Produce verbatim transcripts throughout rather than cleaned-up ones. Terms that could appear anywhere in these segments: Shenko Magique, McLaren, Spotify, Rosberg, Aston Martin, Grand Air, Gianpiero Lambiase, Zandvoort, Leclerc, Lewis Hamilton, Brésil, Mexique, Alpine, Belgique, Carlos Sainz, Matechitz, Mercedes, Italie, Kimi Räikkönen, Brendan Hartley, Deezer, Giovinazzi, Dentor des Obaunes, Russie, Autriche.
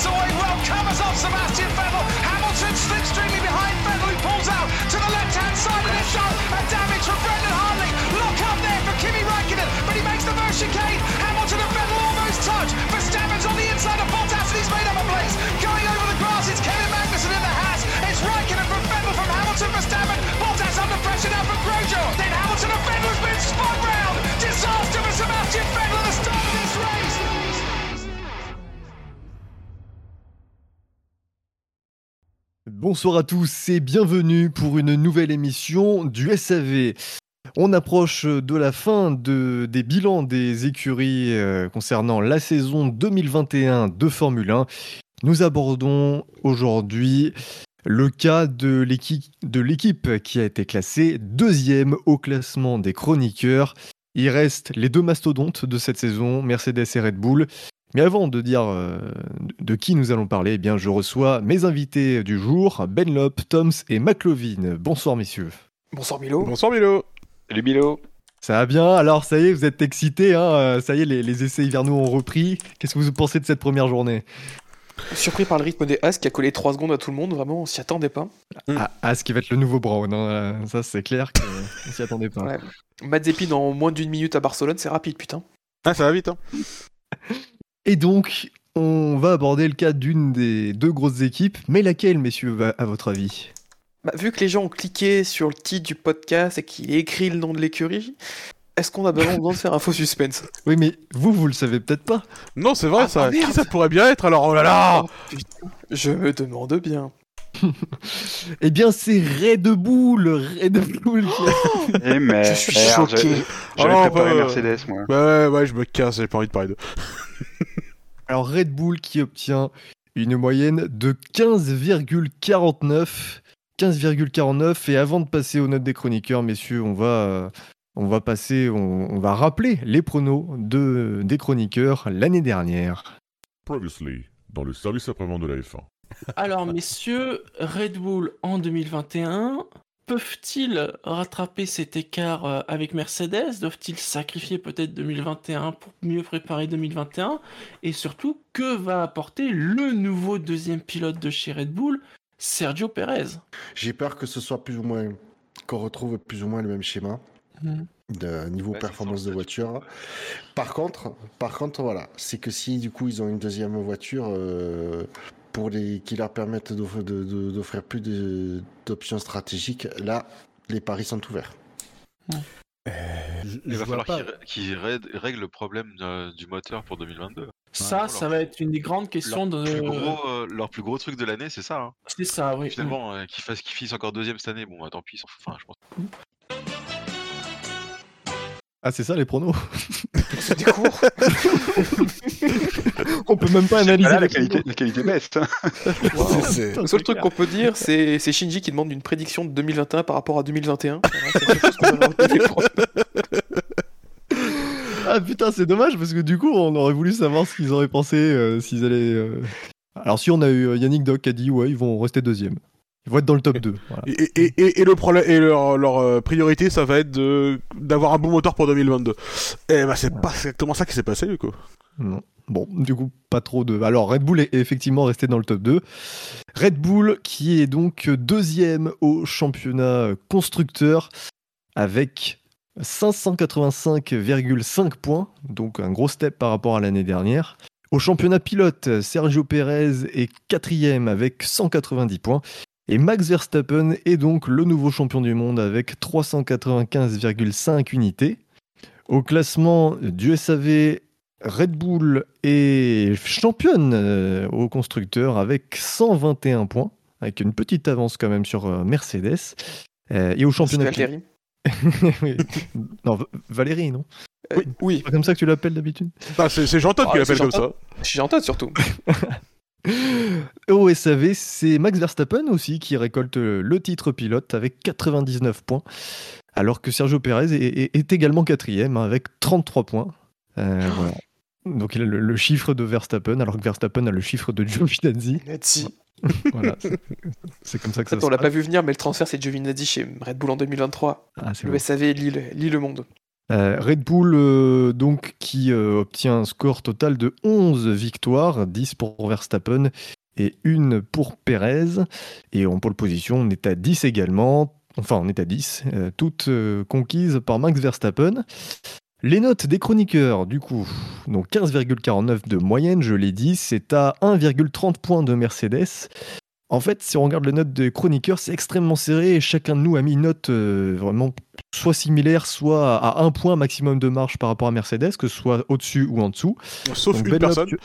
gets away well, covers off Sebastian Vettel. Hamilton slips extremely behind Vettel, who pulls out to the left-hand side of the shot. A damage from Brendan Hartley. Lock up there for Kimi Räikkönen, but he makes the first chicane. Hamilton and Vettel almost touch. Verstappen's on the inside of Bottas, and he's made up a place. Going over the grass, it's Kevin Magnussen in the Haas. It's Räikkönen from Vettel, from Hamilton, Verstappen. Bottas under pressure now from Grosjean. Then Hamilton and Vettel has been spun round. Disaster for Sebastian Vettel at the start of this race. Bonsoir à tous et bienvenue pour une nouvelle émission du S A V. On approche de la fin de, des bilans des écuries euh, concernant la saison deux mille vingt et un de Formule un. Nous abordons aujourd'hui le cas de l'équipe, de l'équipe qui a été classée deuxième au classement des chroniqueurs. Il reste les deux mastodontes de cette saison, Mercedes et Red Bull. Mais avant de dire euh, de qui nous allons parler, eh bien je reçois mes invités du jour, Benlop, Toms et McLovin. Bonsoir messieurs. Bonsoir Milo. Bonsoir Milo. Salut Milo. Ça va bien? Alors ça y est, vous êtes excités, hein? Ça y est, les, les essais hivernaux ont repris. Qu'est-ce que vous pensez de cette première journée? Surpris par le rythme des As qui a collé trois secondes à tout le monde, vraiment on s'y attendait pas. Ah, As qui va être le nouveau Brown, hein. Ça c'est clair qu'on s'y attendait pas. Ouais. Mazepin en moins d'une minute à Barcelone, c'est rapide putain. Ah ça va vite hein. Et donc, on va aborder le cas d'une des deux grosses équipes, mais laquelle, messieurs, à votre avis? Bah, vu que les gens ont cliqué sur le titre du podcast et qu'il est écrit le nom de l'écurie, est-ce qu'on a besoin de faire un faux suspense? Oui, mais vous, vous le savez peut-être pas. Non, c'est vrai, ah, ça, ah, ça pourrait bien être, alors oh là là oh, je me demande bien. Eh bien, c'est Red Bull, Red Bull. Oh eh mais, je suis merde, choqué. J'avais oh, préparé bah, Mercedes, moi. Bah, ouais, ouais, je me casse, j'ai pas envie de parler d'eux. Alors, Red Bull qui obtient une moyenne de quinze virgule quarante-neuf. quinze virgule quarante-neuf. Et avant de passer aux notes des chroniqueurs, messieurs, on va, on va passer, on, on va rappeler les pronos de, des chroniqueurs l'année dernière. Previously, dans le service après-vente de la F un. Alors, messieurs, Red Bull en deux mille vingt et un, peuvent-ils rattraper cet écart avec Mercedes? Doivent-ils sacrifier peut-être deux mille vingt et un pour mieux préparer deux mille vingt et un? Et surtout, que va apporter le nouveau deuxième pilote de chez Red Bull, Sergio Pérez? J'ai peur que ce soit plus ou moins, qu'on retrouve plus ou moins le même schéma. Mmh. De niveau ouais, performance de voiture. Par contre, par contre, voilà, c'est que si du coup ils ont une deuxième voiture euh, pour les qui leur permettent d'offrir, de, de, d'offrir plus de, d'options stratégiques, là, les paris sont ouverts. Ouais. Euh, Il va falloir pas. qu'ils règlent le problème de, du moteur pour deux mille vingt-deux. Ça, ouais, ça leur, va être une des grandes questions leur de. Plus gros, euh, leur plus gros truc de l'année, c'est ça. Hein. C'est ça, oui. Finalement, oui. Euh, qu'ils fassent, qu'ils finissent encore deuxième cette année, bon, bah, tant pis, ils s'en foutent. Enfin, je pense. Mmh. Ah, c'est ça les pronos? C'est des cours. On peut même pas analyser voilà, la, qualité, la qualité best. Hein. Wow. C'est, c'est... Le seul truc qu'on peut dire, c'est, c'est Shinji qui demande une prédiction de deux mille vingt et un par rapport à deux mille vingt et un. Ah putain, c'est dommage parce que du coup, on aurait voulu savoir ce qu'ils auraient pensé euh, s'ils allaient. Euh... Alors, si on a eu Yannick Doc qui a dit ouais, ils vont rester deuxième. Ils vont être dans le top deux. Voilà. Et, et, et, et, le problème, et leur, leur priorité, ça va être de, d'avoir un bon moteur pour deux mille vingt-deux. Et bah, c'est ouais. pas exactement ça qui s'est passé, du coup. Non. Bon, du coup, pas trop de... Alors, Red Bull est effectivement resté dans le top deux. Red Bull, qui est donc deuxième au championnat constructeur, avec cinq cent quatre-vingt-cinq virgule cinq points, donc un gros step par rapport à l'année dernière. Au championnat pilote, Sergio Pérez est quatrième avec cent quatre-vingt-dix points. Et Max Verstappen est donc le nouveau champion du monde avec trois cent quatre-vingt-quinze virgule cinq unités. Au classement du S A V, Red Bull est championne au constructeur avec cent vingt et un points, avec une petite avance quand même sur Mercedes. Et au championnat... C'est Valérie. Oui. Non, Valérie, non? Oui, oui. C'est pas comme ça que tu l'appelles d'habitude? Ah, c'est, c'est Jean-Todd ah, qui l'appelle comme ça. C'est Jean-Todd surtout. Au S A V, c'est Max Verstappen aussi qui récolte le titre pilote avec quatre-vingt-dix-neuf points, alors que Sergio Pérez est, est, est également quatrième avec trente-trois points. Euh, voilà. Donc il a le, le chiffre de Verstappen, alors que Verstappen a le chiffre de Giovinazzi. Voilà, c'est, c'est comme ça que ça. Attends, on l'a pas vu venir, mais le transfert c'est Giovinazzi chez Red Bull en deux mille vingt-trois. Ah, c'est le bon. S A V lit le, lit le monde. Euh, Red Bull euh, donc, qui euh, obtient un score total de onze victoires, dix pour Verstappen et une pour Pérez. Et en pole position, on est à dix également, enfin on est à dix, euh, toutes euh, conquises par Max Verstappen. Les notes des chroniqueurs, du coup, donc quinze virgule quarante-neuf de moyenne, je l'ai dit, c'est à un virgule trente points de Mercedes. En fait, si on regarde les notes des chroniqueurs, c'est extrêmement serré et chacun de nous a mis une note euh, vraiment soit similaire, soit à un point maximum de marge par rapport à Mercedes, que ce soit au-dessus ou en dessous. Sauf donc, une Benlop, personne. Tu...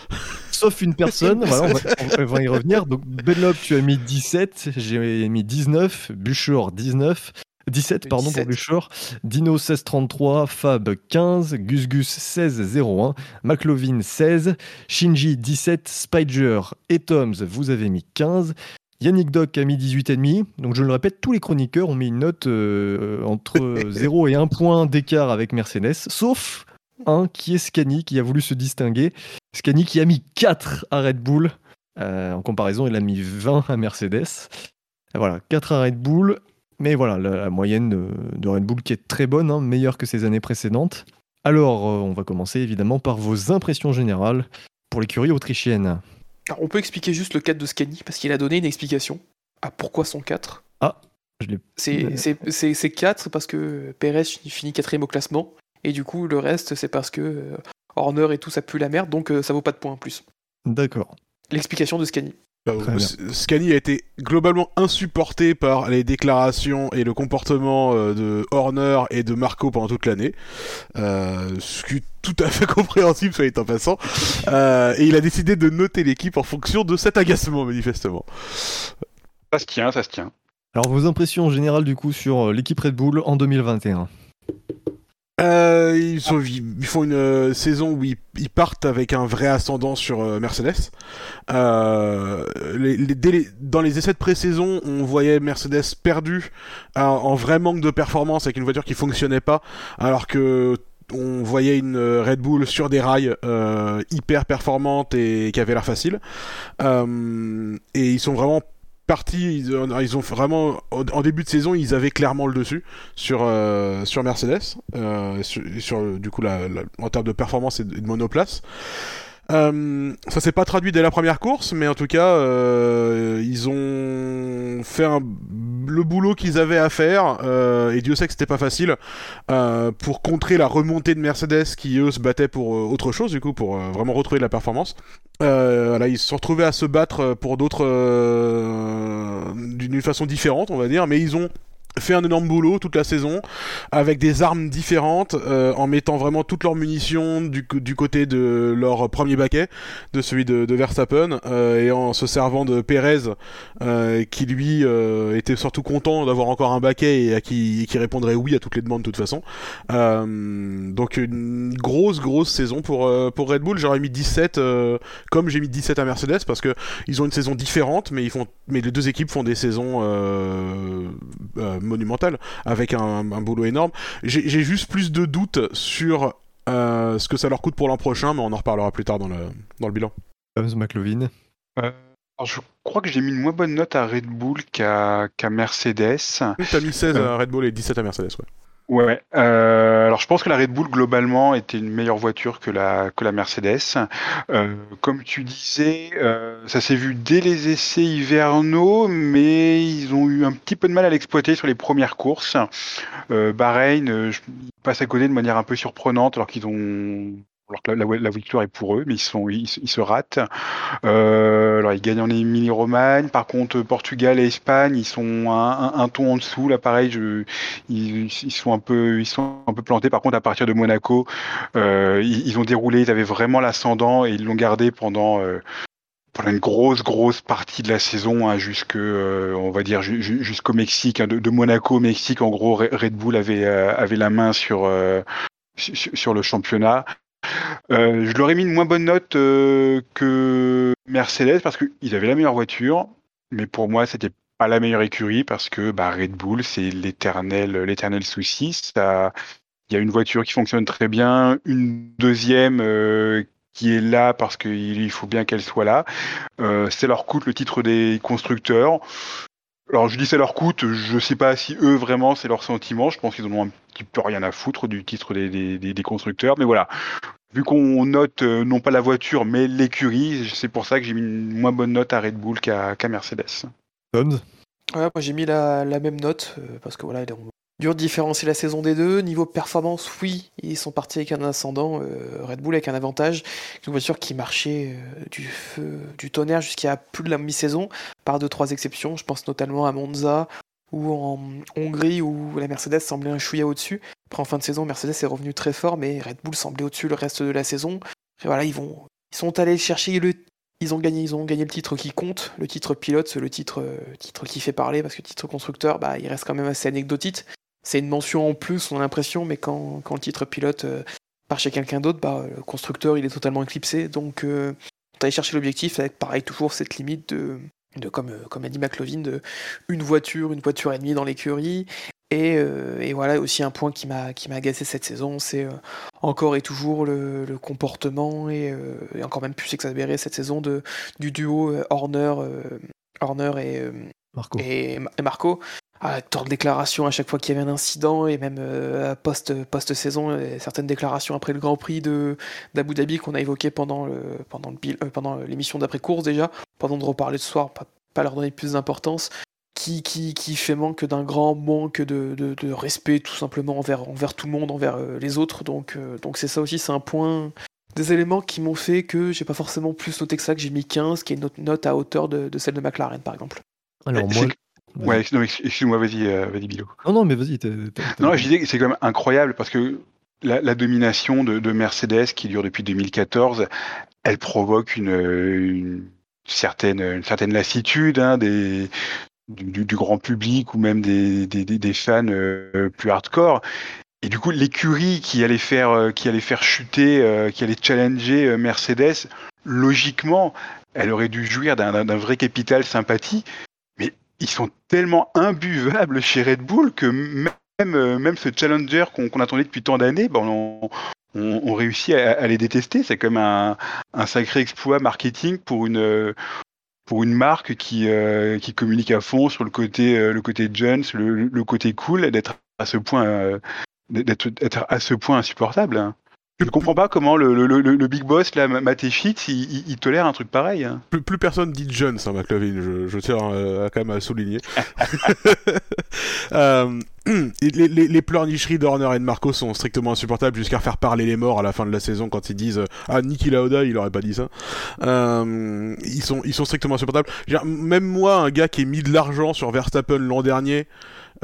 Sauf une personne, voilà, on va, on va y revenir. Donc Benlop, tu as mis dix-sept, j'ai mis dix-neuf, Buchor dix-neuf. dix-sept, pardon, dix-sept. Pour Buchor. Dino, seize virgule trente-trois. Fab, quinze. Gusgus, seize virgule zéro un. McLovin, seize. Shinji, dix-sept. Spider et Toms, vous avez mis quinze. Yannick Doc a mis dix-huit virgule cinq. Donc, je le répète, tous les chroniqueurs ont mis une note euh, entre zéro et un point d'écart avec Mercedes, sauf un qui est Scani, qui a voulu se distinguer. Scani qui a mis quatre à Red Bull. Euh, en comparaison, il a mis vingt à Mercedes. Voilà, quatre à Red Bull. Mais voilà, la, la moyenne de, de Red Bull qui est très bonne, hein, meilleure que ses années précédentes. Alors, euh, on va commencer évidemment par vos impressions générales pour l'écurie autrichienne. Alors, on peut expliquer juste le quatre de Scani, parce qu'il a donné une explication à pourquoi son quatre. Ah, je l'ai... C'est, c'est, c'est, c'est quatre parce que Pérez finit quatrième au classement, et du coup, le reste, c'est parce que euh, Horner et tout, ça pue la merde, donc euh, ça vaut pas de points en plus. D'accord. L'explication de Scani. Euh, Scani a été globalement insupporté par les déclarations et le comportement de Horner et de Marco pendant toute l'année, euh, ce qui est tout à fait compréhensible soit dit en passant, euh, et il a décidé de noter l'équipe en fonction de cet agacement manifestement. Ça se tient, ça se tient. Alors vos impressions générales du coup sur l'équipe Red Bull en deux mille vingt et un? Euh, ils, sont, ils font une euh, saison où ils, ils partent avec un vrai ascendant sur euh, Mercedes. Euh, les, les, dès les, dans les essais de pré-saison, on voyait Mercedes perdue, en vrai manque de performance avec une voiture qui fonctionnait pas, alors que on voyait une Red Bull sur des rails euh, hyper performante et qui avait l'air facile. Euh, et ils sont vraiment parti, ils ont vraiment en début de saison ils avaient clairement le dessus sur euh, sur Mercedes euh, sur, sur du coup la, la en termes de performance et de, de monoplace. Euh, ça s'est pas traduit dès la première course, mais en tout cas euh, ils ont fait un, le boulot qu'ils avaient à faire, euh, et Dieu sait que c'était pas facile, euh, pour contrer la remontée de Mercedes qui eux se battaient pour euh, autre chose, du coup pour euh, vraiment retrouver de la performance. Euh, voilà, ils se sont retrouvés à se battre pour d'autres euh, d'une façon différente, on va dire, mais ils ont fait un énorme boulot toute la saison avec des armes différentes, euh, en mettant vraiment toutes leurs munitions du, du côté de leur premier baquet, de celui de, de Verstappen, euh, et en se servant de Pérez, euh, qui lui euh, était surtout content d'avoir encore un baquet et à qui, et qui répondrait oui à toutes les demandes de toute façon. Euh, donc une grosse grosse saison pour euh, pour Red Bull. J'aurais mis dix-sept, euh, comme j'ai mis dix-sept à Mercedes, parce que ils ont une saison différente, mais ils font, mais les deux équipes font des saisons euh, euh, monumental, avec un, un boulot énorme. J'ai, j'ai juste plus de doutes sur euh, ce que ça leur coûte pour l'an prochain, mais on en reparlera plus tard dans le, dans le bilan. James McLovin. Euh, alors je crois que j'ai mis une moins bonne note à Red Bull qu'à, qu'à Mercedes. Oui, t'as mis seize euh, à Red Bull et dix-sept à Mercedes, ouais. Ouais, ouais. Euh, alors je pense que la Red Bull globalement était une meilleure voiture que la que la Mercedes. Euh, comme tu disais, euh, ça s'est vu dès les essais hivernaux, mais ils ont eu un petit peu de mal à l'exploiter sur les premières courses. Euh, Bahreïn euh, passe à côté de manière un peu surprenante, alors qu'ils ont alors que la, la, la victoire est pour eux, mais ils sont ils, ils se ratent. Euh, alors ils gagnent en Émilie-Romagne. Par contre, Portugal et Espagne, ils sont un, un, un ton en dessous. Là, pareil, je, ils, ils sont un peu ils sont un peu plantés. Par contre, à partir de Monaco, euh, ils, ils ont déroulé. Ils avaient vraiment l'ascendant et ils l'ont gardé pendant. Euh, Pendant une grosse, grosse partie de la saison, hein, jusque, euh, on va dire, ju- jusqu'au Mexique, hein, de, de Monaco au Mexique, en gros, Red Bull avait, euh, avait la main sur, euh, sur, sur le championnat. Euh, je leur ai mis une moins bonne note euh, que Mercedes, parce qu'ils avaient la meilleure voiture, mais pour moi, c'était pas la meilleure écurie, parce que bah, Red Bull, c'est l'éternel, l'éternel souci. Ça, il y a une voiture qui fonctionne très bien, une deuxième euh, qui est là parce qu'il faut bien qu'elle soit là. Euh, ça leur coûte le titre des constructeurs. Alors je dis ça leur coûte, je sais pas si eux vraiment c'est leur sentiment, je pense qu'ils en ont un petit peu rien à foutre du titre des, des, des constructeurs, mais voilà. Vu qu'on note euh, non pas la voiture mais l'écurie, c'est pour ça que j'ai mis une moins bonne note à Red Bull qu'à, qu'à Mercedes. Tom ? Ouais, moi j'ai mis la, la même note, euh, parce que voilà, on dur de différencier la saison des deux. Niveau performance, oui, ils sont partis avec un ascendant, euh, Red Bull avec un avantage, une voiture qui marchait euh, du feu, du tonnerre jusqu'à plus de la mi-saison, par deux trois exceptions, je pense notamment à Monza, ou en Hongrie, où la Mercedes semblait un chouïa au-dessus. Après, en fin de saison, Mercedes est revenu très fort, mais Red Bull semblait au-dessus le reste de la saison. Et voilà, ils vont, ils sont allés chercher le, ils ont gagné, ils ont gagné le titre qui compte, le titre pilote, le titre, titre qui fait parler, parce que le titre constructeur, bah, il reste quand même assez anecdotique. C'est une mention en plus, on a l'impression, mais quand, quand le titre pilote euh, part chez quelqu'un d'autre, bah, le constructeur, il est totalement éclipsé. Donc, euh, on allait chercher l'objectif avec, pareil, toujours cette limite de. De, comme, comme a dit McLovin, de une voiture, une voiture et demie dans l'écurie. Et, euh, et voilà, aussi un point qui m'a, qui m'a agacé cette saison, c'est euh, encore et toujours le, le comportement, et, euh, et encore même plus exacerbé cette saison, de, du duo euh, Horner, euh, Horner et, euh, Marco. Et, et Marco. Ah, tort de déclaration à chaque fois qu'il y avait un incident, et même euh, post, post-saison, euh, certaines déclarations après le Grand Prix de, d'Abu Dhabi qu'on a évoqué pendant, le, pendant, le, euh, pendant l'émission d'après-course déjà, pendant de reparler ce soir, pas, pas leur donner plus d'importance, qui, qui, qui fait manque d'un grand manque de, de, de respect tout simplement envers, envers tout le monde, envers euh, les autres, donc, euh, donc c'est ça aussi, c'est un point... Des éléments qui m'ont fait que j'ai pas forcément plus noté que ça, que j'ai mis quinze, qui est une note à hauteur de, de celle de McLaren par exemple. Alors moi... Ouais, non, excuse-moi, vas-y, euh, vas-y, Bilo. Non, non, mais vas-y. T'es, t'es, t'es... Non, je disais que c'est quand même incroyable parce que la, la domination de, de Mercedes qui dure depuis deux mille quatorze, elle provoque une, une certaine, une certaine lassitude hein, des, du, du grand public ou même des, des, des fans euh, plus hardcore. Et du coup, l'écurie qui allait faire, euh, qui allait faire chuter, euh, qui allait challenger euh, Mercedes, logiquement, elle aurait dû jouir d'un, d'un, d'un vrai capital sympathie. Ils sont tellement imbuvables chez Red Bull que même, même ce challenger qu'on, qu'on attendait depuis tant d'années, ben on, on, on réussit à, à les détester. C'est comme un, un sacré exploit marketing pour une, pour une marque qui, euh, qui communique à fond sur le côté, euh, le côté Jones, le, le côté cool, d'être à ce point, euh, d'être, d'être à ce point insupportable. Hein. Je ne comprends pas comment le, le, le, le big boss, là, Matechitz, il, il, il tolère un truc pareil. Hein. Plus, plus personne dit Jones, hein, McLovin, je, je tiens euh, à, quand même à souligner. euh, les, les, les pleurnicheries d'Horner et de Marco sont strictement insupportables jusqu'à faire parler les morts à la fin de la saison quand ils disent « Ah, Niki Lauda, il aurait pas dit ça euh, ». Ils sont, ils sont strictement insupportables. Dire, même moi, un gars qui a mis de l'argent sur Verstappen l'an dernier,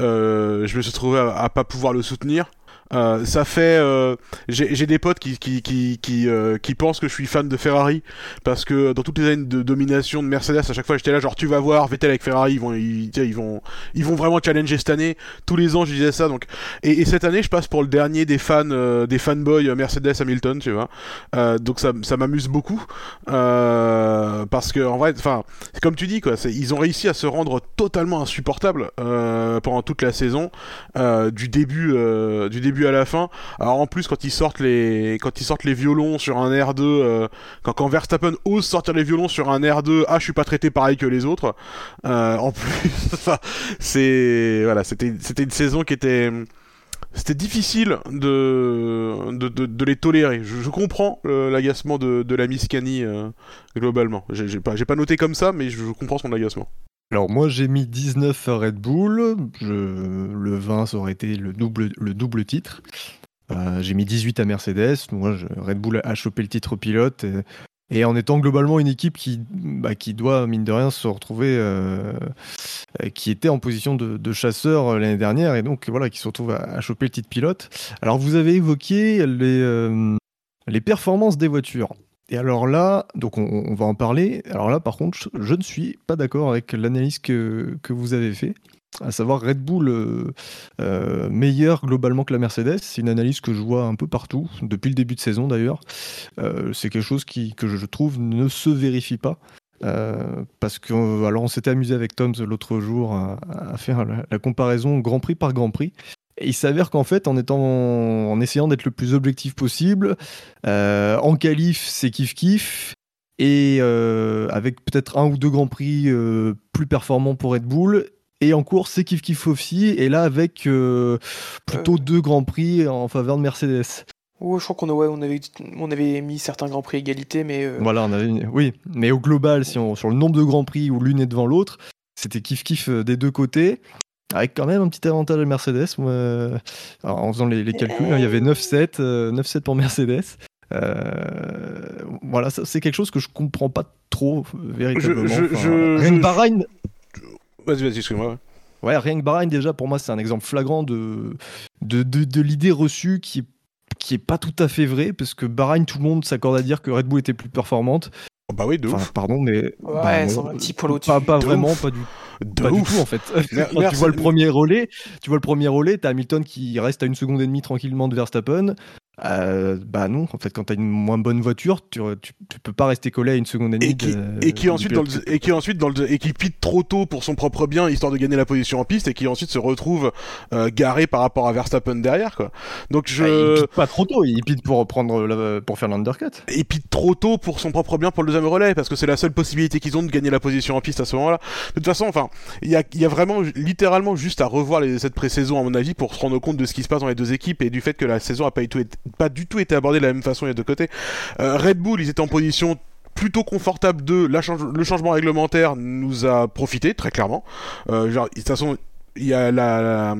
euh, je me suis trouvé à, à pas pouvoir le soutenir. Euh, ça fait euh, j'ai, j'ai des potes qui qui qui qui, euh, qui pensent que je suis fan de Ferrari parce que dans toutes les années de domination de Mercedes, à chaque fois j'étais là genre tu vas voir Vettel avec Ferrari, ils vont ils, ils vont ils vont vraiment challenger cette année. Tous les ans je disais ça, donc et, et cette année je passe pour le dernier des fans euh, des fanboys Mercedes Hamilton, tu vois. Euh, donc ça ça m'amuse beaucoup euh, parce que en vrai enfin c'est comme tu dis quoi, c'est, ils ont réussi à se rendre totalement insupportables euh, pendant toute la saison euh, du début euh, du début à la fin. Alors en plus quand ils sortent les quand ils sortent les violons sur un R deux, euh... quand quand Verstappen ose sortir les violons sur un R deux, ah je suis pas traité pareil que les autres. Euh, en plus c'est voilà, c'était c'était une saison qui était c'était difficile de de de, de les tolérer. Je, je comprends le... l'agacement de de la Miss Cani euh... globalement. J'ai, j'ai pas j'ai pas noté comme ça mais je comprends son agacement. Alors moi j'ai mis dix-neuf à Red Bull, je... le vingt ça aurait été le double, le double titre, euh, j'ai mis dix-huit à Mercedes, moi, je... Red Bull a chopé le titre pilote, et, et en étant globalement une équipe qui, bah, qui doit mine de rien se retrouver, euh... qui était en position de, de chasseur l'année dernière, et donc voilà, qui se retrouve à, à choper le titre pilote. Alors vous avez évoqué les, euh... les performances des voitures. Et alors là, donc on, on va en parler. Alors là, par contre, je, je ne suis pas d'accord avec l'analyse que, que vous avez fait, à savoir Red Bull euh, euh, meilleur globalement que la Mercedes. C'est une analyse que je vois un peu partout, depuis le début de saison d'ailleurs. Euh, c'est quelque chose qui, que je trouve ne se vérifie pas. Euh, parce que, alors on s'était amusé avec Tom l'autre jour à, à faire la, la comparaison Grand Prix par Grand Prix. Et il s'avère qu'en fait, en, étant, en essayant d'être le plus objectif possible, euh, en qualif, c'est kiff-kiff, et euh, avec peut-être un ou deux grands prix euh, plus performants pour Red Bull, Et en course, c'est kiff kiff aussi. Et là, avec euh, plutôt euh... deux grands prix en faveur de Mercedes. Ouais, je crois qu'on a, ouais, on avait, on avait mis certains grands prix égalité, mais euh... voilà, on avait mis, oui. Mais au global, si on, sur le nombre de grands prix où l'une est devant l'autre, c'était kiff kiff des deux côtés. Avec quand même un petit avantage à Mercedes. Euh, alors en faisant les, les calculs, hein, il y avait neuf sept euh, pour Mercedes. Euh, voilà, ça, c'est quelque chose que je comprends pas trop, véritablement. Je, je, enfin, je, rien je, que Bahreïn... Vas-y, vas-y, excuse-moi. Ouais, rien que Bahreïn, déjà, pour moi, c'est un exemple flagrant de, de, de, de l'idée reçue qui est, qui est pas tout à fait vraie, parce que Bahreïn, tout le monde s'accorde à dire que Red Bull était plus performante. Bah oui, de enfin, ouf. Pardon, mais... Ouais, bah, c'est un petit poil au-dessus. Pas, pas vraiment, ouf. pas du tout. De pas ouf. du tout en fait. Mer- tu vois le premier relais, tu vois le premier relais, t'as Hamilton qui reste à une seconde et demie tranquillement de Verstappen. Euh, bah non, en fait, quand t'as une moins bonne voiture, tu, tu, tu peux pas rester collé à une seconde et demie. Et qui, de, et qui euh, ensuite, dans le, et qui ensuite dans le, et qui pite trop tôt pour son propre bien, histoire de gagner la position en piste, et qui ensuite se retrouve euh, garé par rapport à Verstappen derrière, quoi. Donc je. Bah, il pite pas trop tôt, il pite pour prendre, la, pour faire l'undercut. Il pite trop tôt pour son propre bien pour le deuxième relais, parce que c'est la seule possibilité qu'ils ont de gagner la position en piste à ce moment-là. De toute façon, enfin, il y a, y a vraiment littéralement juste à revoir les, cette pré-saison à mon avis pour se rendre compte de ce qui se passe dans les deux équipes et du fait que la saison a pas du tout été pas du tout été abordé de la même façon les deux côtés. Euh, Red Bull, ils étaient en position plutôt confortable d'eux. La change- le changement réglementaire nous a profité, très clairement. Euh, genre, de toute façon, il y a la, la,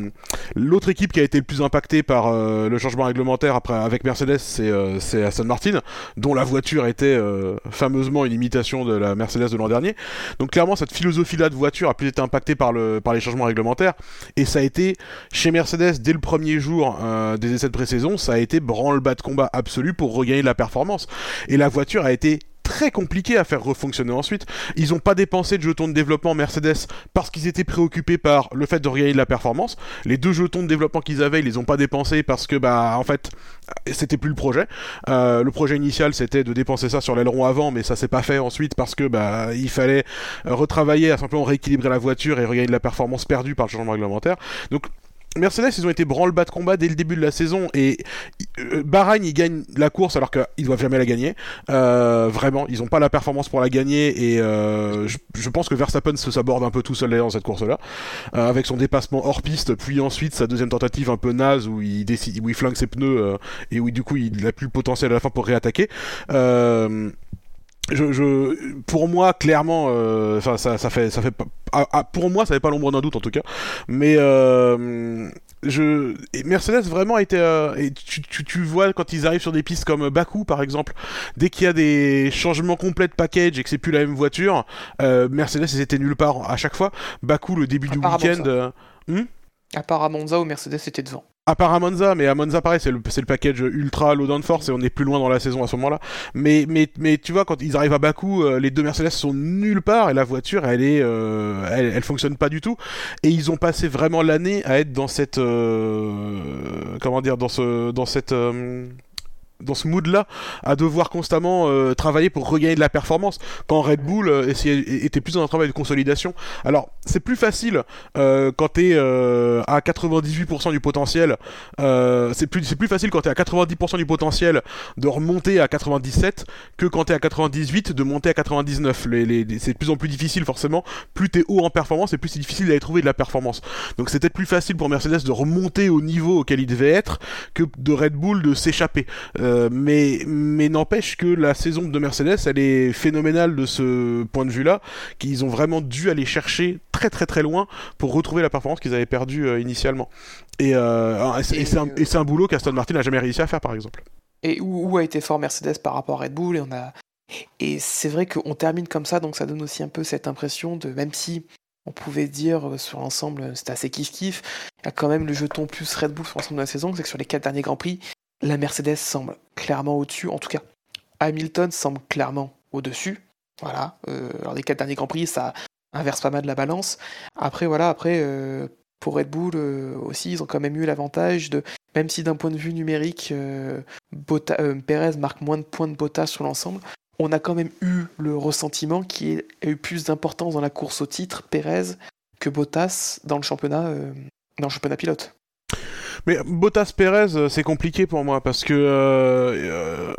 l'autre équipe qui a été le plus impactée par euh, le changement réglementaire après, avec Mercedes, c'est, euh, c'est Aston Martin, dont la voiture était euh, fameusement une imitation de la Mercedes de l'an dernier. Donc clairement, cette philosophie-là de voiture a plus été impactée par, le, par les changements réglementaires. Et ça a été, chez Mercedes, dès le premier jour euh, des essais de pré-saison, ça a été branle-bas de combat absolu pour regagner de la performance. Et la voiture a été... très compliqué à faire refonctionner ensuite. Ils n'ont pas dépensé de jetons de développement Mercedes parce qu'ils étaient préoccupés par le fait de regagner de la performance. Les deux jetons de développement qu'ils avaient, ils les ont pas dépensés parce que bah en fait c'était plus le projet. Euh, le projet initial c'était de dépenser ça sur l'aileron avant, mais ça s'est pas fait ensuite parce que bah il fallait retravailler à simplement rééquilibrer la voiture et regagner de la performance perdue par le changement réglementaire. Donc Mercedes, ils ont été branle-bas de combat dès le début de la saison et euh, Bahreïn, ils gagnent la course alors qu'ils doivent jamais la gagner. Euh, vraiment, ils n'ont pas la performance pour la gagner et euh, je, je pense que Verstappen se saborde un peu tout seul dans cette course-là, euh, avec son dépassement hors piste, puis ensuite sa deuxième tentative un peu naze où il décide, où il flingue ses pneus euh, et où du coup il n'a plus le potentiel à la fin pour réattaquer. Euh, je, je, pour moi, clairement, euh, ça, ça, ça fait, ça fait pas. Ah, ah, pour moi, ça n'avait pas l'ombre d'un doute en tout cas. Mais euh, je... et Mercedes vraiment était. Euh... Et tu, tu, tu vois quand ils arrivent sur des pistes comme Bakou par exemple, dès qu'il y a des changements complets de package et que c'est plus la même voiture, euh, Mercedes ils étaient nulle part à chaque fois. Bakou le début à du week-end. Euh... Hmm à part à Monza où Mercedes était devant. À part à Monza, mais à Monza pareil, c'est le, c'est le package ultra low down force et on est plus loin dans la saison à ce moment-là. Mais, mais, mais tu vois, quand ils arrivent à Bakou, euh, les deux Mercedes sont nulle part et la voiture, elle est, euh, elle, elle fonctionne pas du tout. Et ils ont passé vraiment l'année à être dans cette, euh, comment dire, dans ce, dans cette. Euh, dans ce mood-là, à devoir constamment euh, travailler pour regagner de la performance, quand Red Bull euh, essayait, était plus dans un travail de consolidation. Alors, c'est plus facile euh, quand t'es euh, à quatre-vingt-dix-huit pour cent du potentiel, euh, c'est, plus, c'est plus facile quand t'es à quatre-vingt-dix pour cent du potentiel de remonter à quatre-vingt-dix-sept que quand t'es à quatre-vingt-dix-huit de monter à quatre-vingt-dix-neuf. Les, les, les, c'est de plus en plus difficile, forcément. Plus t'es haut en performance, et plus c'est difficile d'aller trouver de la performance. Donc, c'est peut-être plus facile pour Mercedes de remonter au niveau auquel il devait être que de Red Bull de s'échapper. Euh, Mais, mais n'empêche que la saison de Mercedes, elle est phénoménale de ce point de vue-là, qu'ils ont vraiment dû aller chercher très très très loin pour retrouver la performance qu'ils avaient perdue euh, initialement. Et, euh, et, c'est, et, c'est un, et c'est un boulot qu'Aston Martin n'a jamais réussi à faire, par exemple. Et où, où a été fort Mercedes par rapport à Red Bull et, on a... et c'est vrai qu'on termine comme ça, donc ça donne aussi un peu cette impression de, même si on pouvait dire sur l'ensemble, c'était assez kiff-kiff, il y a quand même le jeton plus Red Bull sur l'ensemble de la saison, c'est que sur les quatre derniers Grands Prix, la Mercedes semble clairement au-dessus, en tout cas, Hamilton semble clairement au-dessus, voilà, euh, alors les quatre derniers Grands Prix, ça inverse pas mal la balance, après, voilà, après, euh, pour Red Bull, euh, aussi, ils ont quand même eu l'avantage de, même si d'un point de vue numérique, euh, Bota, euh, Pérez marque moins de points de Bottas sur l'ensemble, on a quand même eu le ressentiment qu'il y a eu plus d'importance dans la course au titre, Pérez, que Bottas dans le championnat, euh, dans le championnat pilote. Mais Bottas-Pérez, c'est compliqué pour moi, parce que... Euh, euh,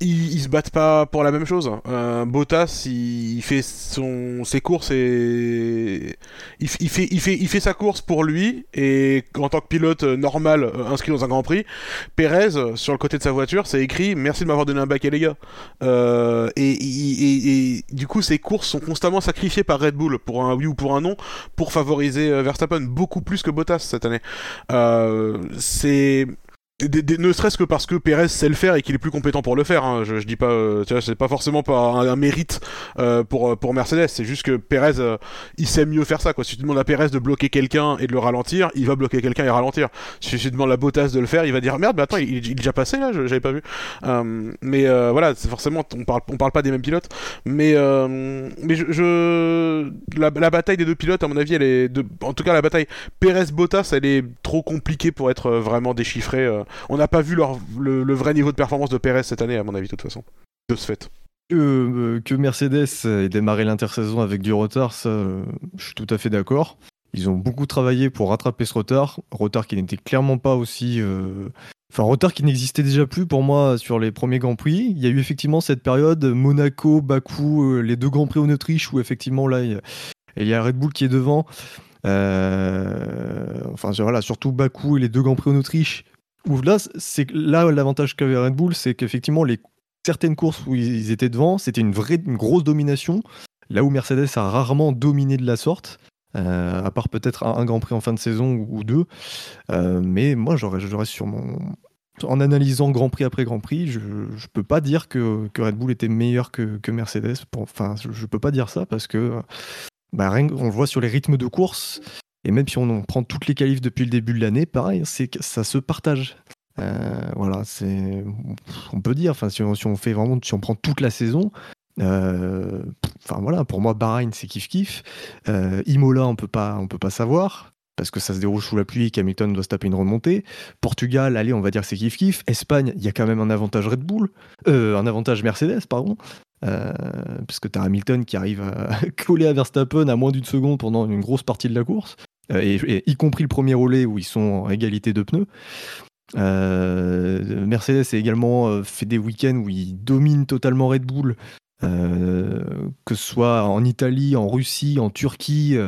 Ils, ils se battent pas pour la même chose. Euh, Bottas, il, il fait son, ses courses et il, il, fait, il, fait, il fait sa course pour lui et en tant que pilote normal inscrit dans un Grand Prix. Pérez, sur le côté de sa voiture, c'est écrit « Merci de m'avoir donné un baquet, les gars euh, ». Et, et, et, et du coup, ses courses sont constamment sacrifiées par Red Bull pour un oui ou pour un non pour favoriser Verstappen beaucoup plus que Bottas cette année. Euh, c'est... Des, des, ne serait-ce que parce que Pérez sait le faire et qu'il est plus compétent pour le faire, hein. je, je dis pas, euh, tu vois, c'est pas forcément pas un, un mérite euh, pour pour Mercedes, c'est juste que Pérez, euh, il sait mieux faire ça, quoi. Si tu demandes à Pérez de bloquer quelqu'un et de le ralentir, il va bloquer quelqu'un et ralentir. Si tu demandes à Bottas de le faire, il va dire merde, bah attends, il, il, il est déjà passé là, je, j'avais pas vu. Euh, mais euh, voilà, c'est forcément, on parle on parle pas des mêmes pilotes, mais euh, mais je, je la, la bataille des deux pilotes, à mon avis, elle est, de, en tout cas la bataille Pérez-Bottas, elle est trop compliquée pour être vraiment déchiffrée. Euh, On n'a pas vu leur, le, le vrai niveau de performance de Pérez cette année, à mon avis, de toute façon. De ce fait. Euh, que Mercedes ait démarré l'intersaison avec du retard, ça, euh, je suis tout à fait d'accord. Ils ont beaucoup travaillé pour rattraper ce retard. Retard qui n'était clairement pas aussi... Euh... Enfin, retard qui n'existait déjà plus, pour moi, sur les premiers Grands Prix. Il y a eu effectivement cette période, Monaco, Bakou, euh, les deux Grands Prix en Autriche, où effectivement, là, il y a, il y a Red Bull qui est devant. Euh... Enfin, voilà, surtout Bakou et les deux Grands Prix en Autriche. Là, c'est, là, l'avantage qu'avait Red Bull, c'est qu'effectivement, les, certaines courses où ils étaient devant, c'était une, vraie, une grosse domination, là où Mercedes a rarement dominé de la sorte, euh, à part peut-être un, un Grand Prix en fin de saison ou, ou deux. Euh, mais moi, j'aurais, j'aurais sûrement... En analysant Grand Prix après Grand Prix, je ne peux pas dire que, que Red Bull était meilleur que, que Mercedes. Pour, enfin, je ne peux pas dire ça, parce que bah, rien, on le voit sur les rythmes de course... Et même si on prend toutes les qualifs depuis le début de l'année, pareil, c'est ça se partage. Euh, voilà, c'est, on peut dire. Enfin, si on, si on fait vraiment, si on prend toute la saison, euh, enfin voilà, pour moi, Bahreïn, c'est kiff kiff. Euh, Imola, on peut pas, on peut pas savoir parce que ça se déroule sous la pluie et qu'Hamilton doit se taper une remontée. Portugal, allez, on va dire que c'est kiff kiff. Espagne, il y a quand même un avantage Red Bull, euh, un avantage Mercedes, pardon. Euh, parce que t'as Hamilton qui arrive à coller à Verstappen à moins d'une seconde pendant une grosse partie de la course, euh, et, et y compris le premier relais où ils sont en égalité de pneus. Euh, Mercedes a également fait des week-ends où ils dominent totalement Red Bull, euh, que ce soit en Italie, en Russie, en Turquie,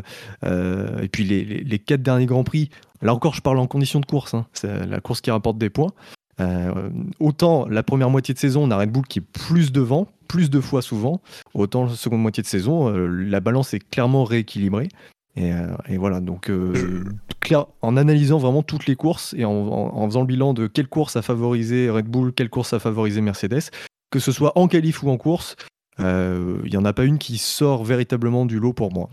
euh, et puis les, les, les quatre derniers Grands Prix. Là encore, je parle en conditions de course, hein. C'est la course qui rapporte des points. Euh, autant la première moitié de saison, on a Red Bull qui est plus devant, plus de fois souvent, autant la seconde moitié de saison, euh, la balance est clairement rééquilibrée. Et, euh, et voilà, donc euh, clair, en analysant vraiment toutes les courses et en, en, en faisant le bilan de quelle course a favorisé Red Bull, quelle course a favorisé Mercedes, que ce soit en qualif ou en course, il euh, n'y en a pas une qui sort véritablement du lot pour moi.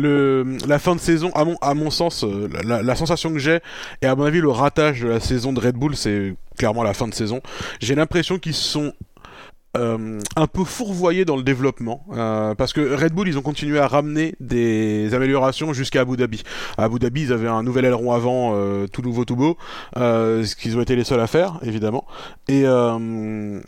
Le, la fin de saison, à mon, à mon sens, la, la, la sensation que j'ai, et à mon avis le ratage de la saison de Red Bull, c'est clairement la fin de saison. J'ai l'impression qu'ils se sont euh, un peu fourvoyés dans le développement, euh, parce que Red Bull, ils ont continué à ramener des améliorations jusqu'à Abu Dhabi. À Abu Dhabi, ils avaient un nouvel aileron avant, euh, tout nouveau, tout beau, euh, ce qu'ils ont été les seuls à faire, évidemment. Et... Euh,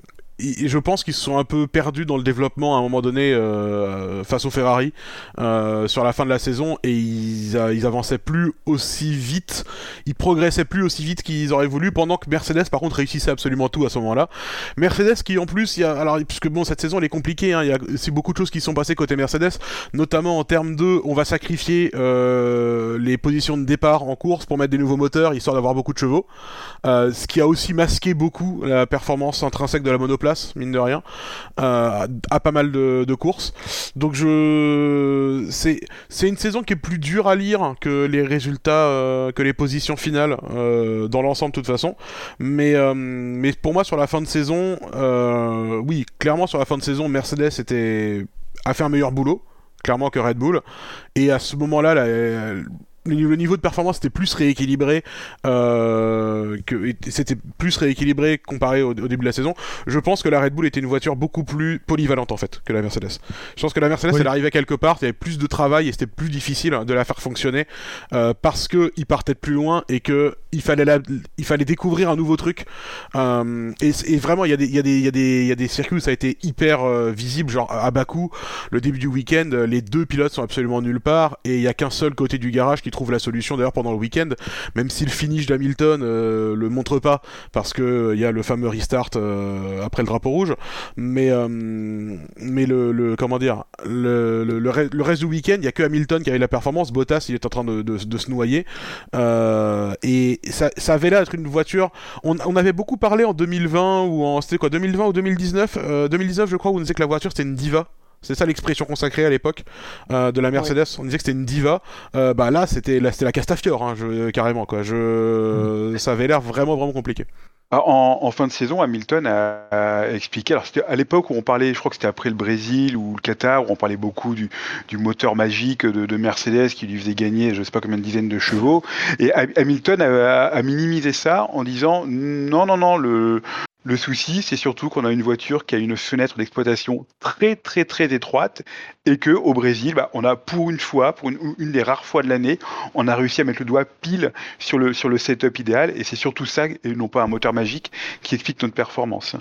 Et je pense qu'ils se sont un peu perdus dans le développement à un moment donné, euh, face au Ferrari, euh, sur la fin de la saison, et ils, ils avançaient plus aussi vite, ils progressaient plus aussi vite qu'ils auraient voulu, pendant que Mercedes par contre réussissait absolument tout à ce moment-là. Mercedes qui en plus, il y a, alors puisque bon, cette saison elle est compliquée, hein, il y a c'est beaucoup de choses qui sont passées côté Mercedes, notamment en termes de, on va sacrifier euh, les positions de départ en course pour mettre des nouveaux moteurs, histoire d'avoir beaucoup de chevaux, euh, ce qui a aussi masqué beaucoup la performance intrinsèque de la monoplace, mine de rien, euh, à pas mal de, de courses. Donc je c'est c'est une saison qui est plus dure à lire que les résultats, euh, que les positions finales, euh, dans l'ensemble de toute façon. Mais euh, mais pour moi sur la fin de saison, euh, oui, clairement sur la fin de saison, Mercedes était a fait un meilleur boulot, clairement, que Red Bull. Et à ce moment-là, la, la, le niveau de performance était plus rééquilibré, euh, que, c'était plus rééquilibré comparé au, au début de la saison. Je pense que la Red Bull était une voiture beaucoup plus polyvalente en fait que la Mercedes. Je pense que la Mercedes, oui, elle arrivait quelque part, il y avait plus de travail et c'était plus difficile de la faire fonctionner, euh, parce que il partait de plus loin et que il fallait la, il fallait découvrir un nouveau truc. Euh, et, et vraiment, il y a des, il y a des, il y a des, il y a des circuits où ça a été hyper euh, visible, genre à Bakou, le début du week-end, les deux pilotes sont absolument nulle part et il y a qu'un seul côté du garage qui qui trouve la solution d'ailleurs pendant le week-end, même si le finish d'Hamilton euh, le montre pas parce que il y a le fameux restart euh, après le drapeau rouge, mais euh, mais le, le comment dire le, le, le, re- le reste du week-end il y a que Hamilton qui avait la performance. Bottas il est en train de, de, de se noyer euh, et ça, ça avait l'air d'être une voiture, on, on avait beaucoup parlé en deux mille vingt ou en c'était quoi deux mille vingt ou deux mille dix-neuf euh, deux mille dix-neuf je crois, où on disait que la voiture c'était une diva. C'est ça l'expression consacrée à l'époque euh, de la Mercedes. Oui. On disait que c'était une diva. Euh, bah là, c'était là, c'était la Castafiore, hein, je, carrément quoi. Je, ça avait l'air vraiment vraiment compliqué. En, en fin de saison, Hamilton a, a expliqué. Alors c'était à l'époque où on parlait, je crois que c'était après le Brésil ou le Qatar, où on parlait beaucoup du, du moteur magique de, de Mercedes qui lui faisait gagner, je ne sais pas combien de dizaines de chevaux. Et Hamilton a, a minimisé ça en disant non non non le Le souci, c'est surtout qu'on a une voiture qui a une fenêtre d'exploitation très très très étroite et que au Brésil, bah, on a pour une fois, pour une, une des rares fois de l'année, on a réussi à mettre le doigt pile sur le sur le setup idéal, et c'est surtout ça, et non pas un moteur magique, qui explique notre performance.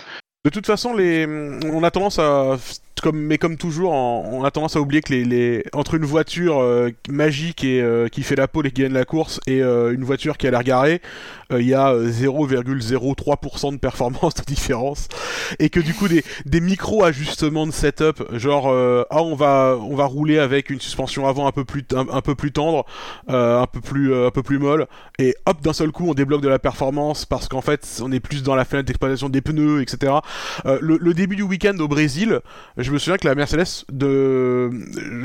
De toute façon, les... on a tendance à, comme... mais comme toujours, on a tendance à oublier que les, les... entre une voiture euh, magique et euh, qui fait la pole et qui gagne la course et euh, une voiture qui a l'air garée, il euh, y a zéro virgule zéro trois pour cent de performance de différence, et que du coup des, des micro-ajustements de setup, genre euh, ah on va on va rouler avec une suspension avant un peu plus t- un, un peu plus tendre, euh, un peu plus euh, un peu plus molle, et hop d'un seul coup on débloque de la performance parce qu'en fait on est plus dans la fenêtre d'exploitation des pneus, et cetera. Euh, le, le début du week-end au Brésil, je me souviens que la Mercedes de,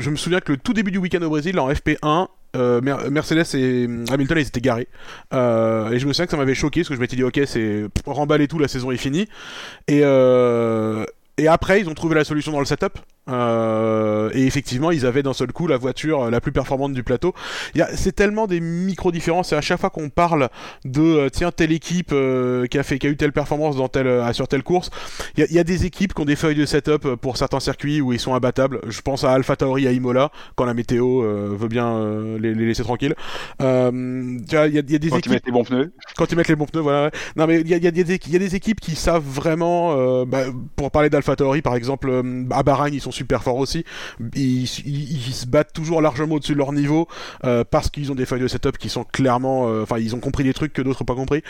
je me souviens que le tout début du week-end au Brésil en F P un, euh, Mer- Mercedes et Hamilton ils étaient garés euh, et je me souviens que ça m'avait choqué parce que je m'étais dit ok c'est remballe et tout, la saison est finie, et euh... et après ils ont trouvé la solution dans le setup. Euh, et effectivement ils avaient d'un seul coup la voiture la plus performante du plateau. Il y a, c'est tellement des micro-différences, et à chaque fois qu'on parle de euh, tiens telle équipe euh, qui, a fait, qui a eu telle performance dans telle, euh, sur telle course, il y, a, il y a des équipes qui ont des feuilles de setup pour certains circuits où ils sont imbattables. Je pense à Alpha Tauri à Imola quand la météo euh, veut bien euh, les, les laisser tranquilles, euh, il, y a, il y a des quand équipes quand ils mettent les bons pneus quand ils mettent les bons pneus voilà. Non mais il y a, il y a, des, il y a des équipes qui savent vraiment euh, bah, pour parler d'Alpha Tauri par exemple euh, à Bahreïn ils sont super forts aussi, ils, ils, ils se battent toujours largement au-dessus de leur niveau euh, parce qu'ils ont des feuilles de setup qui sont clairement, enfin euh, ils ont compris des trucs que d'autres n'ont pas compris.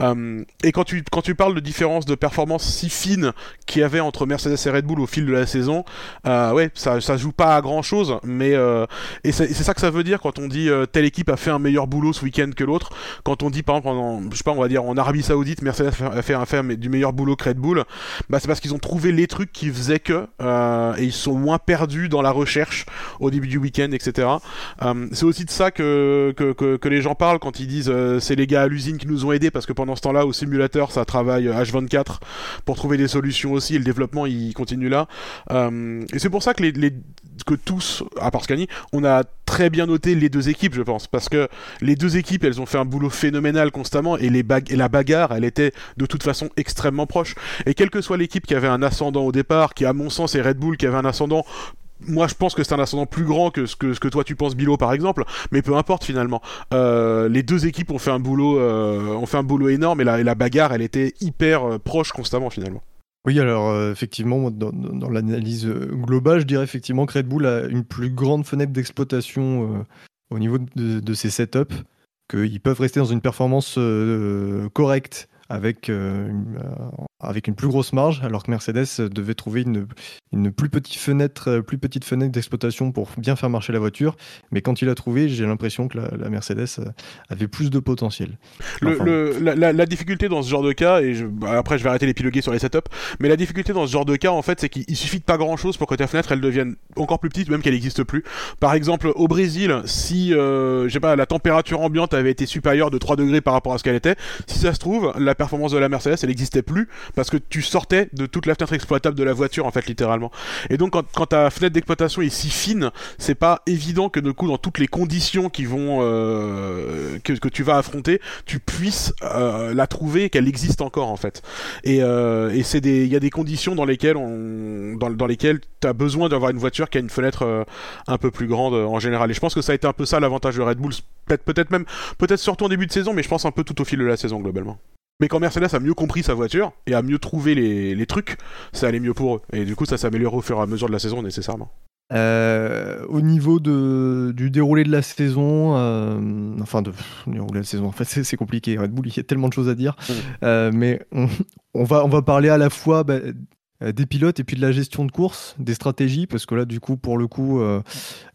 Euh, et quand tu quand tu parles de différences de performance si fines qu'il y avait entre Mercedes et Red Bull au fil de la saison, euh, ouais ça ça joue pas à grand chose, mais euh, et c'est, c'est ça que ça veut dire quand on dit euh, telle équipe a fait un meilleur boulot ce week-end que l'autre. Quand on dit par exemple en, je sais pas on va dire en Arabie Saoudite Mercedes a fait, a fait du meilleur boulot que Red Bull, bah c'est parce qu'ils ont trouvé les trucs qui faisaient que euh, et ils sont moins perdus dans la recherche au début du week-end, et cetera. Euh, c'est aussi de ça que, que, que, que les gens parlent quand ils disent euh, c'est les gars à l'usine qui nous ont aidés, parce que pendant ce temps-là, au simulateur, ça travaille H vingt-quatre pour trouver des solutions aussi, et le développement, il continue là. Euh, et c'est pour ça que, les, les, que tous, à part Scani, on a très bien noté les deux équipes, je pense, parce que les deux équipes, elles ont fait un boulot phénoménal constamment, et, les bag- et la bagarre, elle était de toute façon extrêmement proche. Et quelle que soit l'équipe qui avait un ascendant au départ, qui à mon sens est Red Bull, qui avait un ascendant, moi je pense que c'est un ascendant plus grand que ce que, ce que toi tu penses Bilo par exemple, mais peu importe finalement, euh, les deux équipes ont fait un boulot, euh, ont fait un boulot énorme, et la, et la bagarre elle était hyper euh, proche constamment finalement. Oui, alors euh, effectivement, dans, dans l'analyse globale, je dirais effectivement que Red Bull a une plus grande fenêtre d'exploitation euh, au niveau de, de ses setups, qu'ils peuvent rester dans une performance euh, correcte avec, euh, une, euh, avec une plus grosse marge, alors que Mercedes devait trouver une, une plus petite fenêtre, plus petite fenêtre d'exploitation pour bien faire marcher la voiture. Mais quand il a trouvé, j'ai l'impression que la, la Mercedes avait plus de potentiel. Le, enfin, le, la, la, la difficulté dans ce genre de cas, et je, après je vais arrêter d'épiloguer sur les setups, mais la difficulté dans ce genre de cas, en fait, c'est qu'il suffit de pas grand-chose pour que ta fenêtre, elle devienne encore plus petite, même qu'elle n'existe plus. Par exemple, au Brésil, si euh, je sais pas, la température ambiante avait été supérieure de trois degrés par rapport à ce qu'elle était, si ça se trouve, la performance de la Mercedes elle n'existait plus parce que tu sortais de toute la fenêtre exploitable de la voiture en fait littéralement. Et donc quand, quand ta fenêtre d'exploitation est si fine, c'est pas évident que de coup dans toutes les conditions qui vont euh, que, que tu vas affronter tu puisses euh, la trouver et qu'elle existe encore en fait. Et, euh, et c'est des, il y a des conditions dans lesquelles on, dans, dans lesquelles t'as besoin d'avoir une voiture qui a une fenêtre euh, un peu plus grande euh, en général. Et je pense que ça a été un peu ça l'avantage de Red Bull, peut-être, peut-être même peut-être surtout en début de saison, mais je pense un peu tout au fil de la saison globalement. Mais quand Mercedes a mieux compris sa voiture et a mieux trouvé les, les trucs, ça allait mieux pour eux. Et du coup, ça s'améliore au fur et à mesure de la saison nécessairement. Euh, au niveau de, du déroulé de la saison, euh, enfin de pff, déroulé de la saison, en fait c'est, c'est compliqué. Red Bull, il y a tellement de choses à dire, mmh. euh, mais on, on va on va parler à la fois bah, des pilotes et puis de la gestion de course, des stratégies, parce que là du coup pour le coup, euh,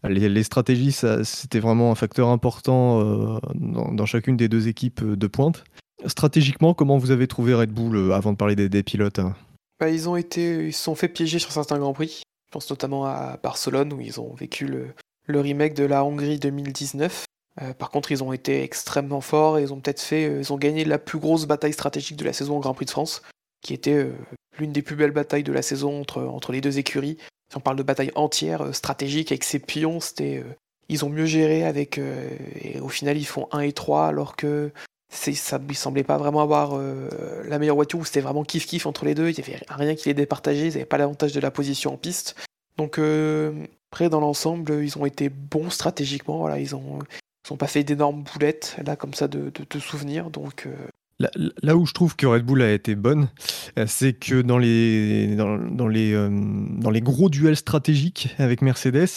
les, les stratégies ça, c'était vraiment un facteur important euh, dans, dans chacune des deux équipes de pointe. Stratégiquement, comment vous avez trouvé Red Bull euh, avant de parler des, des pilotes hein? Bah, ils ont été, ils se sont fait piéger sur certains grands prix. Je pense notamment à Barcelone, où ils ont vécu le, le remake de la Hongrie deux mille dix-neuf. Euh, par contre, ils ont été extrêmement forts et ils ont peut-être fait, euh, ils ont gagné la plus grosse bataille stratégique de la saison au Grand Prix de France, qui était euh, l'une des plus belles batailles de la saison entre, entre les deux écuries. Si on parle de bataille entière, euh, stratégique, avec ses pions, c'était, euh, ils ont mieux géré avec. Euh, et au final, ils font un et trois, alors que c'est, ça ne semblait pas vraiment avoir euh, la meilleure voiture, où c'était vraiment kiff-kiff entre les deux, il n'y avait rien qui les départageait, ils n'avaient pas l'avantage de la position en piste. Donc euh, après, dans l'ensemble, ils ont été bons stratégiquement, voilà, ils n'ont ils pas fait d'énormes boulettes, là, comme ça, de, de, de souvenirs. Donc, euh... là, là où je trouve que Red Bull a été bonne, c'est que dans les, dans, dans les, euh, dans les gros duels stratégiques avec Mercedes,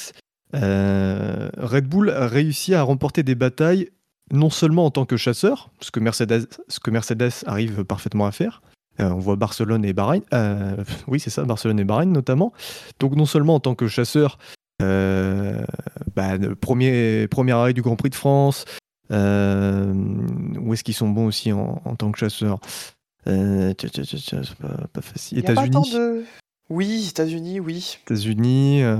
euh, Red Bull a réussi à remporter des batailles non seulement en tant que chasseur, ce que Mercedes, ce que Mercedes arrive parfaitement à faire. Euh, on voit Barcelone et Bahreïn. Euh, oui, c'est ça, Barcelone et Bahreïn notamment. Donc non seulement en tant que chasseur, euh, bah, premier, premier arrêt du Grand Prix de France, euh, où est-ce qu'ils sont bons aussi en, en tant que chasseurs euh, tcha, tcha, tcha, tcha, c'est pas, pas facile. États-Unis. Pas tant de... Oui, États-Unis, oui. États-Unis... Euh...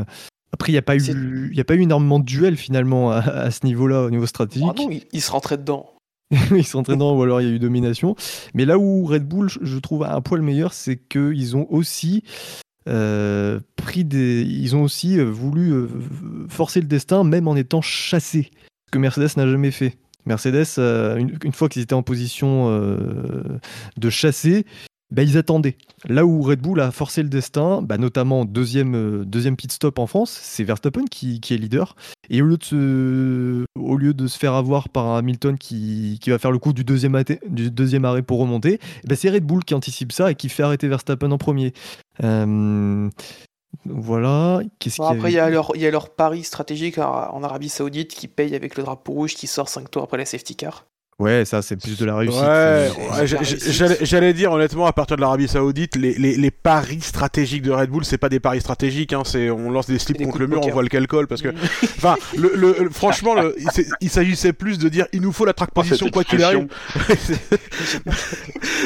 Après, il n'y a pas eu, y a pas eu énormément de duels finalement à, à ce niveau-là, au niveau stratégique. Ah non, ils il se rentraient dedans. ils se rentraient dedans, ou alors il y a eu domination. Mais là où Red Bull, je trouve un poil meilleur, c'est qu'ils ont aussi euh, pris des, ils ont aussi voulu euh, forcer le destin, même en étant chassés, ce que Mercedes n'a jamais fait. Mercedes, euh, une, une fois qu'ils étaient en position euh, de chasser. Bah, ils attendaient. Là où Red Bull a forcé le destin, bah, notamment deuxième, euh, deuxième pit stop en France, c'est Verstappen qui, qui est leader. Et au lieu de se, au lieu de se faire avoir par Hamilton qui, qui va faire le coup du deuxième, athé, du deuxième arrêt pour remonter, bah, c'est Red Bull qui anticipe ça et qui fait arrêter Verstappen en premier. Euh, voilà. Qu'est-ce bon, qu'il y après, il y a leur, il y a leur pari stratégique en Arabie Saoudite qui paye avec le drapeau rouge qui sort cinq tours après la safety car. Ouais, ça, c'est plus de la réussite. Ouais, ouais, j- la réussite. J'allais, j'allais dire, honnêtement, à partir de l'Arabie Saoudite, les, les, les paris stratégiques de Red Bull, c'est pas des paris stratégiques, hein, c'est, on lance des slips contre le mur, on voit lequel colle, parce que, enfin, le, le, franchement, le, il, il s'agissait plus de dire, il nous faut la track position, ah, quoi qu'il arrive.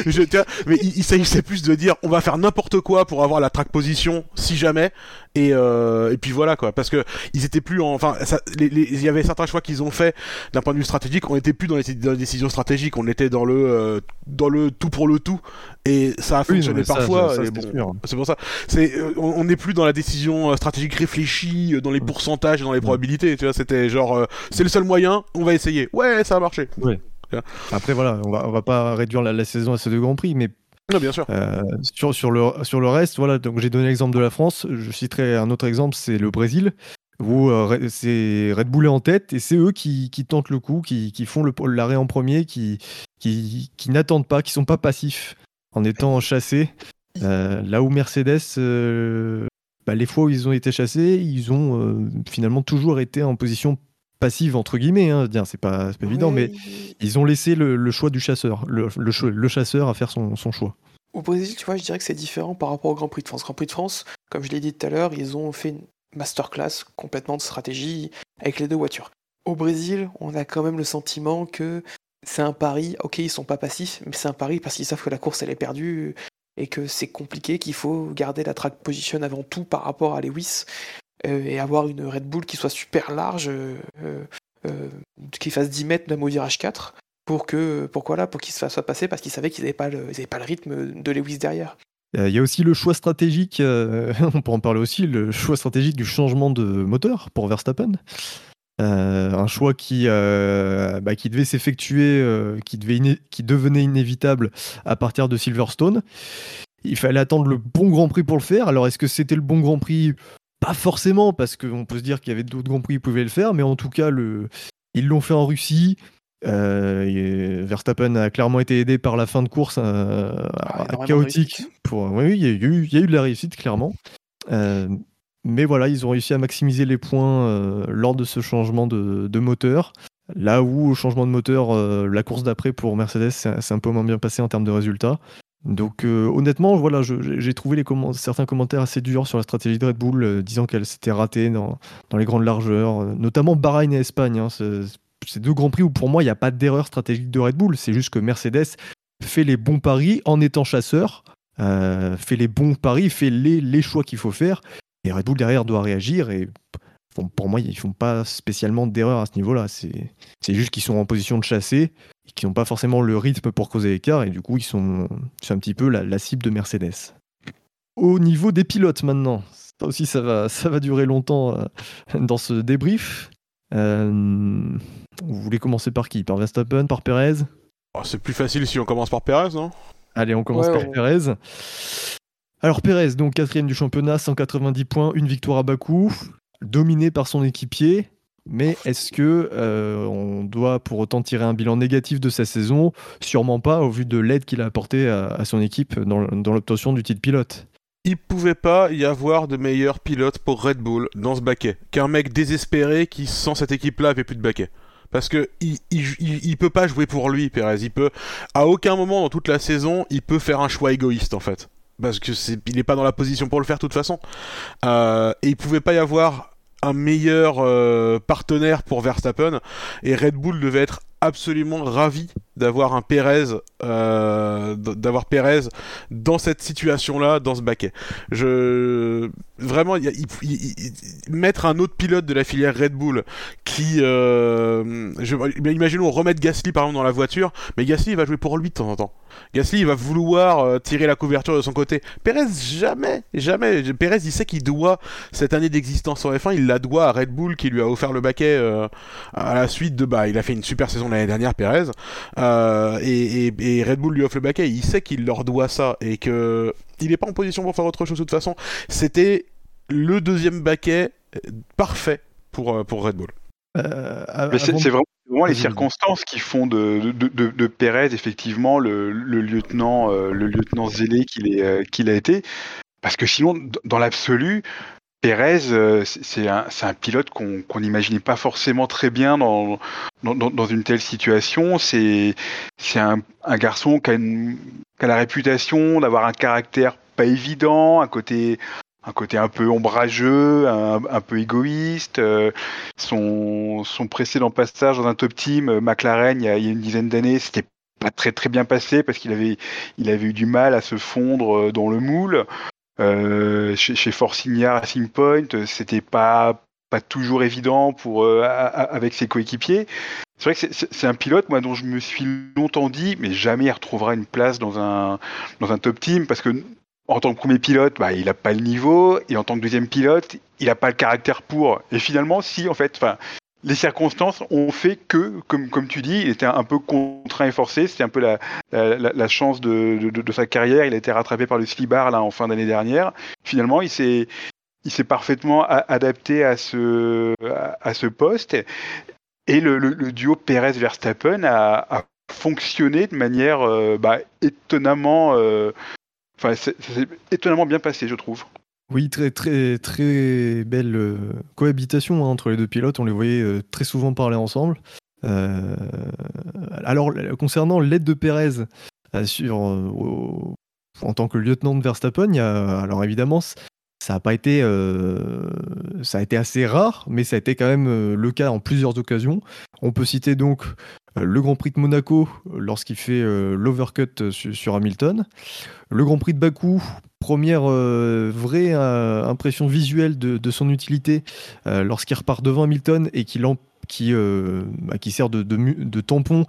Je, tiens, mais il, il s'agissait plus de dire, on va faire n'importe quoi pour avoir la track position, si jamais, et, euh, et puis voilà, quoi, parce que, ils étaient plus en, enfin, il y avait certains choix qu'ils ont fait, d'un point de vue stratégique, on était plus dans les, dans les décision stratégique, on était dans le euh, dans le tout pour le tout et ça a fonctionné oui, parfois ça, ça, c'est, bon, c'est pour ça c'est euh, on n'est plus dans la décision euh, stratégique réfléchie dans les pourcentages et dans les probabilités, tu vois, c'était genre euh, c'est le seul moyen, on va essayer, ouais ça a marché oui. Après voilà, on va on va pas réduire la, la saison à ces deux grands prix, mais non, bien sûr. Euh, sur sur le sur le reste voilà, donc j'ai donné l'exemple de la France, je citerai un autre exemple, c'est le Brésil. Où euh, c'est Red Bull est en tête et c'est eux qui, qui tentent le coup, qui, qui font le, l'arrêt en premier, qui, qui, qui n'attendent pas, qui sont pas passifs en étant chassés. Euh, là où Mercedes, euh, bah, les fois où ils ont été chassés, ils ont euh, finalement toujours été en position passive entre guillemets. Hein. C'est pas, c'est pas évident, oui. Mais ils ont laissé le, le choix du chasseur, le, le, le chasseur à faire son, son choix. Au Brésil, tu vois, je dirais que c'est différent par rapport au Grand Prix de France. Grand Prix de France, comme je l'ai dit tout à l'heure, ils ont fait une masterclass complètement de stratégie avec les deux voitures. Au Brésil, on a quand même le sentiment que c'est un pari, ok ils sont pas passifs, mais c'est un pari parce qu'ils savent que la course elle est perdue et que c'est compliqué, qu'il faut garder la track position avant tout par rapport à Lewis euh, et avoir une Red Bull qui soit super large, euh, euh, qui fasse dix mètres même au virage quatre pour, que, pour, quoi, là, pour qu'ils se fassent passer parce qu'ils savaient qu'ils n'avaient pas, pas le rythme de Lewis derrière. Il y a aussi le choix stratégique, euh, on peut en parler aussi, le choix stratégique du changement de moteur pour Verstappen. Euh, un choix qui, euh, bah, qui devait s'effectuer, euh, qui, devait iné- qui devenait inévitable à partir de Silverstone. Il fallait attendre le bon Grand Prix pour le faire. Alors est-ce que c'était le bon Grand Prix ? Pas forcément, parce qu'on peut se dire qu'il y avait d'autres Grands Prix qui pouvaient le faire, mais en tout cas, le... ils l'ont fait en Russie. Euh, Verstappen a clairement été aidé par la fin de course euh, ah, chaotique. Pour... Oui, il y, y a eu de la réussite, clairement. Euh, Mais voilà, ils ont réussi à maximiser les points euh, lors de ce changement de, de moteur. Là où, au changement de moteur, euh, la course d'après pour Mercedes, c'est, c'est un peu moins bien passé en termes de résultats. Donc euh, honnêtement, voilà, je, j'ai trouvé les comment- certains commentaires assez durs sur la stratégie de Red Bull, euh, disant qu'elle s'était ratée dans, dans les grandes largeurs, euh, notamment Bahreïn et Espagne. Hein, c'est, c'est deux grands prix où pour moi, il n'y a pas d'erreur stratégique de Red Bull. C'est juste que Mercedes fait les bons paris en étant chasseur, euh, fait les bons paris, fait les, les choix qu'il faut faire. Et Red Bull derrière doit réagir et bon, pour moi, ils ne font pas spécialement d'erreur à ce niveau-là. C'est, c'est juste qu'ils sont en position de chasser et qu'ils n'ont pas forcément le rythme pour causer l'écart et du coup, ils sont, ils sont un petit peu la, la cible de Mercedes. Au niveau des pilotes maintenant, ça aussi, ça va, ça va durer longtemps euh, dans ce débrief. Euh, vous voulez commencer par qui? Par Verstappen? Par Pérez? Oh, c'est plus facile si on commence par Pérez, non? Allez, on commence ouais, par ouais. Pérez. Alors Pérez, donc quatrième du championnat, cent quatre-vingt-dix points, une victoire à Bakou, dominé par son équipier. Mais est-ce que euh, on doit pour autant tirer un bilan négatif de sa saison? Sûrement pas, au vu de l'aide qu'il a apportée à, à son équipe dans, dans l'obtention du titre pilote. Il pouvait pas y avoir de meilleur pilote pour Red Bull dans ce baquet qu'un mec désespéré qui, sans cette équipe-là, avait plus de baquet. Parce que il, il, il, il peut pas jouer pour lui, Pérez. Il peut, à aucun moment dans toute la saison, il peut faire un choix égoïste en fait. Parce que c'est, il n'est pas dans la position pour le faire de toute façon. Euh, et il pouvait pas y avoir un meilleur euh, partenaire pour Verstappen. Et Red Bull devait être absolument ravi d'avoir un Pérez, euh, d'avoir Pérez dans cette situation-là, dans ce baquet. Je vraiment y a, y, y, y, mettre un autre pilote de la filière Red Bull qui, euh, je... imaginons remettre Gasly par exemple dans la voiture, mais Gasly il va jouer pour lui de temps en temps. Gasly il va vouloir euh, tirer la couverture de son côté. Pérez jamais, jamais. Pérez il sait qu'il doit cette année d'existence en F un, il la doit à Red Bull qui lui a offert le baquet euh, à la suite de bah il a fait une super saison l'année dernière Pérez. Euh, et, et, et Red Bull lui offre le baquet, il sait qu'il leur doit ça et que il n'est pas en position pour faire autre chose de toute façon. C'était le deuxième baquet parfait pour, pour Red Bull. Euh, Mais c'est, c'est vraiment, vraiment les circonstances qui font de, de, de, de Pérez effectivement le, le lieutenant, le lieutenant zélé qu'il, est, qu'il a été, parce que sinon dans l'absolu Pérez, c'est un, c'est un pilote qu'on qu'on n'imaginait pas forcément très bien dans, dans, dans une telle situation. C'est, c'est un, un garçon qui a, une, qui a la réputation d'avoir un caractère pas évident, un côté, un, côté un peu ombrageux, un, un peu égoïste. Son, son précédent passage dans un top team, McLaren, il y a, il y a une dizaine d'années, c'était pas très, très bien passé parce qu'il avait, il avait eu du mal à se fondre dans le moule. Euh, chez, chez Force India Racing Point, c'était pas pas toujours évident pour euh, a, a, avec ses coéquipiers. C'est vrai que c'est, c'est un pilote moi dont je me suis longtemps dit mais jamais il retrouvera une place dans un dans un top team parce que en tant que premier pilote bah il a pas le niveau et en tant que deuxième pilote il a pas le caractère pour. Et finalement si en fait enfin les circonstances ont fait que, comme, comme tu dis, il était un peu contraint et forcé. C'était un peu la, la, la chance de, de, de sa carrière. Il a été rattrapé par le slibard là en fin d'année dernière. Finalement, il s'est, il s'est parfaitement a- adapté à ce, à, à ce poste. Et le, le, le duo Pérez-Verstappen a, a fonctionné de manière euh, bah, étonnamment, euh, enfin, c'est, c'est étonnamment bien passé, je trouve. Oui, très très très belle euh, cohabitation hein, entre les deux pilotes. On les voyait euh, très souvent parler ensemble. Euh, alors concernant l'aide de Pérez euh, sur, euh, au, en tant que lieutenant de Verstappen, il y a, alors évidemment ça a pas été, euh, ça a été assez rare, mais ça a été quand même euh, le cas en plusieurs occasions. On peut citer donc le Grand Prix de Monaco lorsqu'il fait euh, l'overcut sur, sur Hamilton, le Grand Prix de Bakou. Première euh, vraie euh, impression visuelle de, de son utilité euh, lorsqu'il repart devant Hamilton et qu'il qui, euh, bah, qui sert de, de, de tampon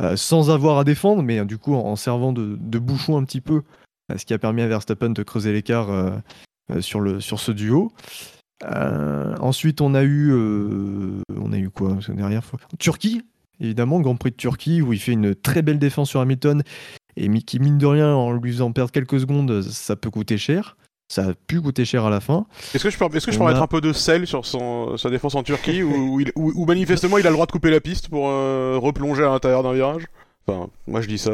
euh, sans avoir à défendre, mais du coup en, en servant de, de bouchon un petit peu, ce qui a permis à Verstappen de creuser l'écart euh, euh, sur, le, sur ce duo. Euh, ensuite on a eu euh, on a eu quoi la dernière fois ? Turquie, évidemment, Grand Prix de Turquie où il fait une très belle défense sur Hamilton. Et qui, mine de rien, en lui faisant perdre quelques secondes, ça peut coûter cher. Ça a pu coûter cher à la fin. Est-ce que je peux, est-ce que je peux a... mettre un peu de sel sur son, sa défense en Turquie, où, où, il, où, où manifestement il a le droit de couper la piste pour euh, replonger à l'intérieur d'un virage ? Enfin, moi je dis ça.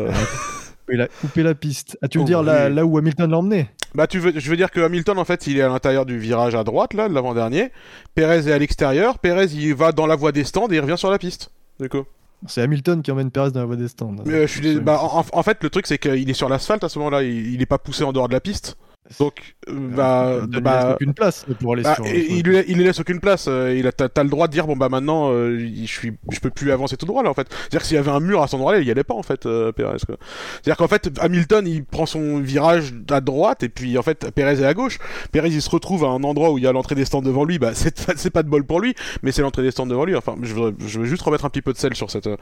Il a coupé la piste. Ah, tu veux oh, dire oui. là, là où Hamilton l'a emmené ? Bah, tu veux, je veux dire que Hamilton, en fait, il est à l'intérieur du virage à droite, là, de l'avant-dernier. Pérez est à l'extérieur. Pérez, il va dans la voie des stands et il revient sur la piste. Du coup. C'est Hamilton qui emmène Pérez dans la voie des stands. Mais euh, je suis... bah, en, en fait, le truc, c'est qu'il est sur l'asphalte à ce moment-là. Il n'est pas poussé en dehors de la piste. Donc, euh, bah, il ne bah, lui laisse aucune place pour aller bah, sur. Il lui, il lui laisse aucune place. Il a, t'as, t'as le droit de dire bon bah maintenant, euh, je suis, je peux plus avancer tout droit là en fait. C'est-à-dire que s'il y avait un mur à son droit là, il y allait pas en fait, euh, Pérez. Quoi. C'est-à-dire qu'en fait, Hamilton il prend son virage à droite et puis en fait, Pérez est à gauche. Pérez il se retrouve à un endroit où il y a l'entrée des stands devant lui. Bah c'est, c'est pas de bol pour lui, mais c'est l'entrée des stands devant lui. Enfin, je veux, je veux juste remettre un petit peu de sel sur cette, euh,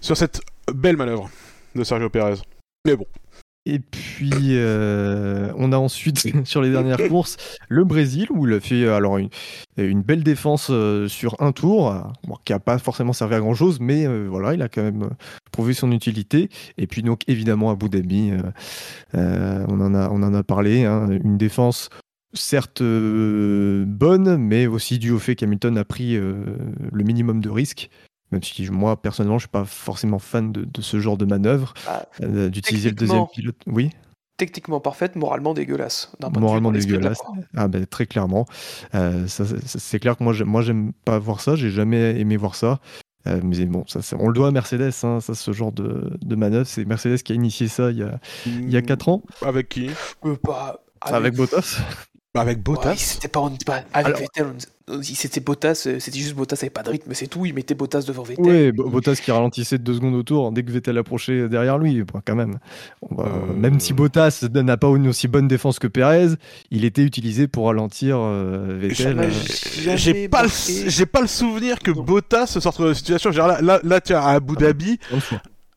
sur cette belle manœuvre de Sergio Pérez. Mais bon. Et puis, euh, on a ensuite, sur les dernières courses, le Brésil, où il a fait alors, une, une belle défense euh, sur un tour, euh, bon, qui n'a pas forcément servi à grand-chose, mais euh, voilà, il a quand même prouvé son utilité. Et puis, donc, évidemment, Abu Dhabi, euh, euh, on, en a, on en a parlé, hein, une défense certes euh, bonne, mais aussi due au fait qu'Hamilton a pris euh, le minimum de risques. Même si moi, personnellement, je suis pas forcément fan de, de ce genre de manœuvre, ah, euh, d'utiliser le deuxième pilote. Oui. Techniquement parfaite, moralement dégueulasse. D'un moralement dégueulasse. Ah ben, très clairement. Euh, ça, ça, c'est clair que moi, j'aime, moi, j'aime pas voir ça. J'ai jamais aimé voir ça. Euh, mais bon, ça, ça, on le doit à Mercedes. Hein, ça, ce genre de, de manœuvre, c'est Mercedes qui a initié ça il y a il y a quatre ans. Avec qui euh, bah, avec... avec Bottas. Avec Bottas. Ouais, c'était pas, pas avec alors... Vettel. C'était Bottas, c'était juste Bottas avec pas de rythme, c'est tout. Il mettait Bottas devant Vettel. Oui, Bottas qui ralentissait de deux secondes autour dès que Vettel approchait derrière lui. Bon, quand même, va, euh... même si Bottas n'a pas une aussi bonne défense que Pérez, il était utilisé pour ralentir euh, Vettel. J'ai, j'ai, pas le, j'ai pas le souvenir que non. Bottas se sorte de la situation. Genre là, là, là, tiens, à Abu Dhabi. Ah,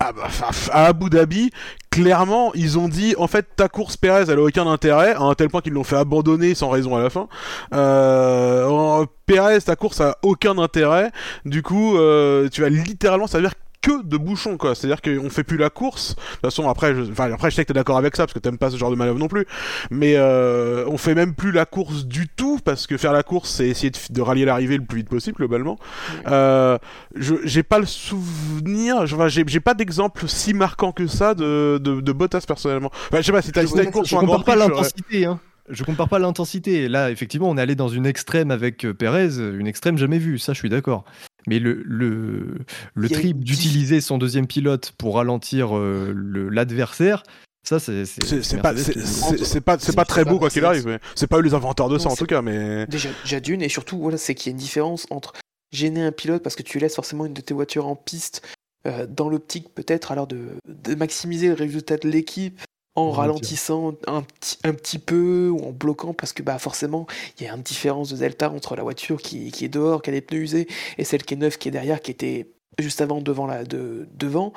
Ah bah, à Abu Dhabi, clairement, ils ont dit en fait ta course Pérez, elle a aucun intérêt, à un tel point qu'ils l'ont fait abandonner sans raison à la fin. Euh, Pérez, ta course a aucun intérêt. Du coup, euh, tu vas littéralement servir que de bouchon, quoi. C'est-à-dire qu'on fait plus la course. De toute façon, après, je, enfin, après, je sais que t'es d'accord avec ça parce que t'aimes pas ce genre de manœuvre non plus. Mais euh, on fait même plus la course du tout parce que faire la course, c'est essayer de, de rallier l'arrivée le plus vite possible globalement. Euh, je, j'ai pas le souvenir, je, j'ai, j'ai pas d'exemple si marquant que ça de, de, de Bottas personnellement. Enfin, je sais pas si t'as une course sur un grand prix. Je compare pas l'intensité, hein. Je compare pas l'intensité. Là, effectivement, on est allé dans une extrême avec Pérez, une extrême jamais vue. Ça, je suis d'accord. Mais le, le, le trip d'utiliser son deuxième pilote pour ralentir euh, le, l'adversaire, ça c'est c'est, c'est, c'est pas c'est, c'est, c'est pas c'est, c'est pas très beau quoi qu'il arrive. Mais c'est pas eux les inventeurs de non, ça en tout cas. Mais déjà, déjà d'une et surtout voilà, c'est qu'il y a une différence entre gêner un pilote parce que tu laisses forcément une de tes voitures en piste euh, dans l'optique peut-être alors de, de maximiser le résultat de l'équipe. En ralentissant un petit, un petit peu ou en bloquant parce que bah forcément il y a une différence de delta entre la voiture qui, qui est dehors, qui a des pneus usés et celle qui est neuve, qui est derrière, qui était juste avant devant la de, devant.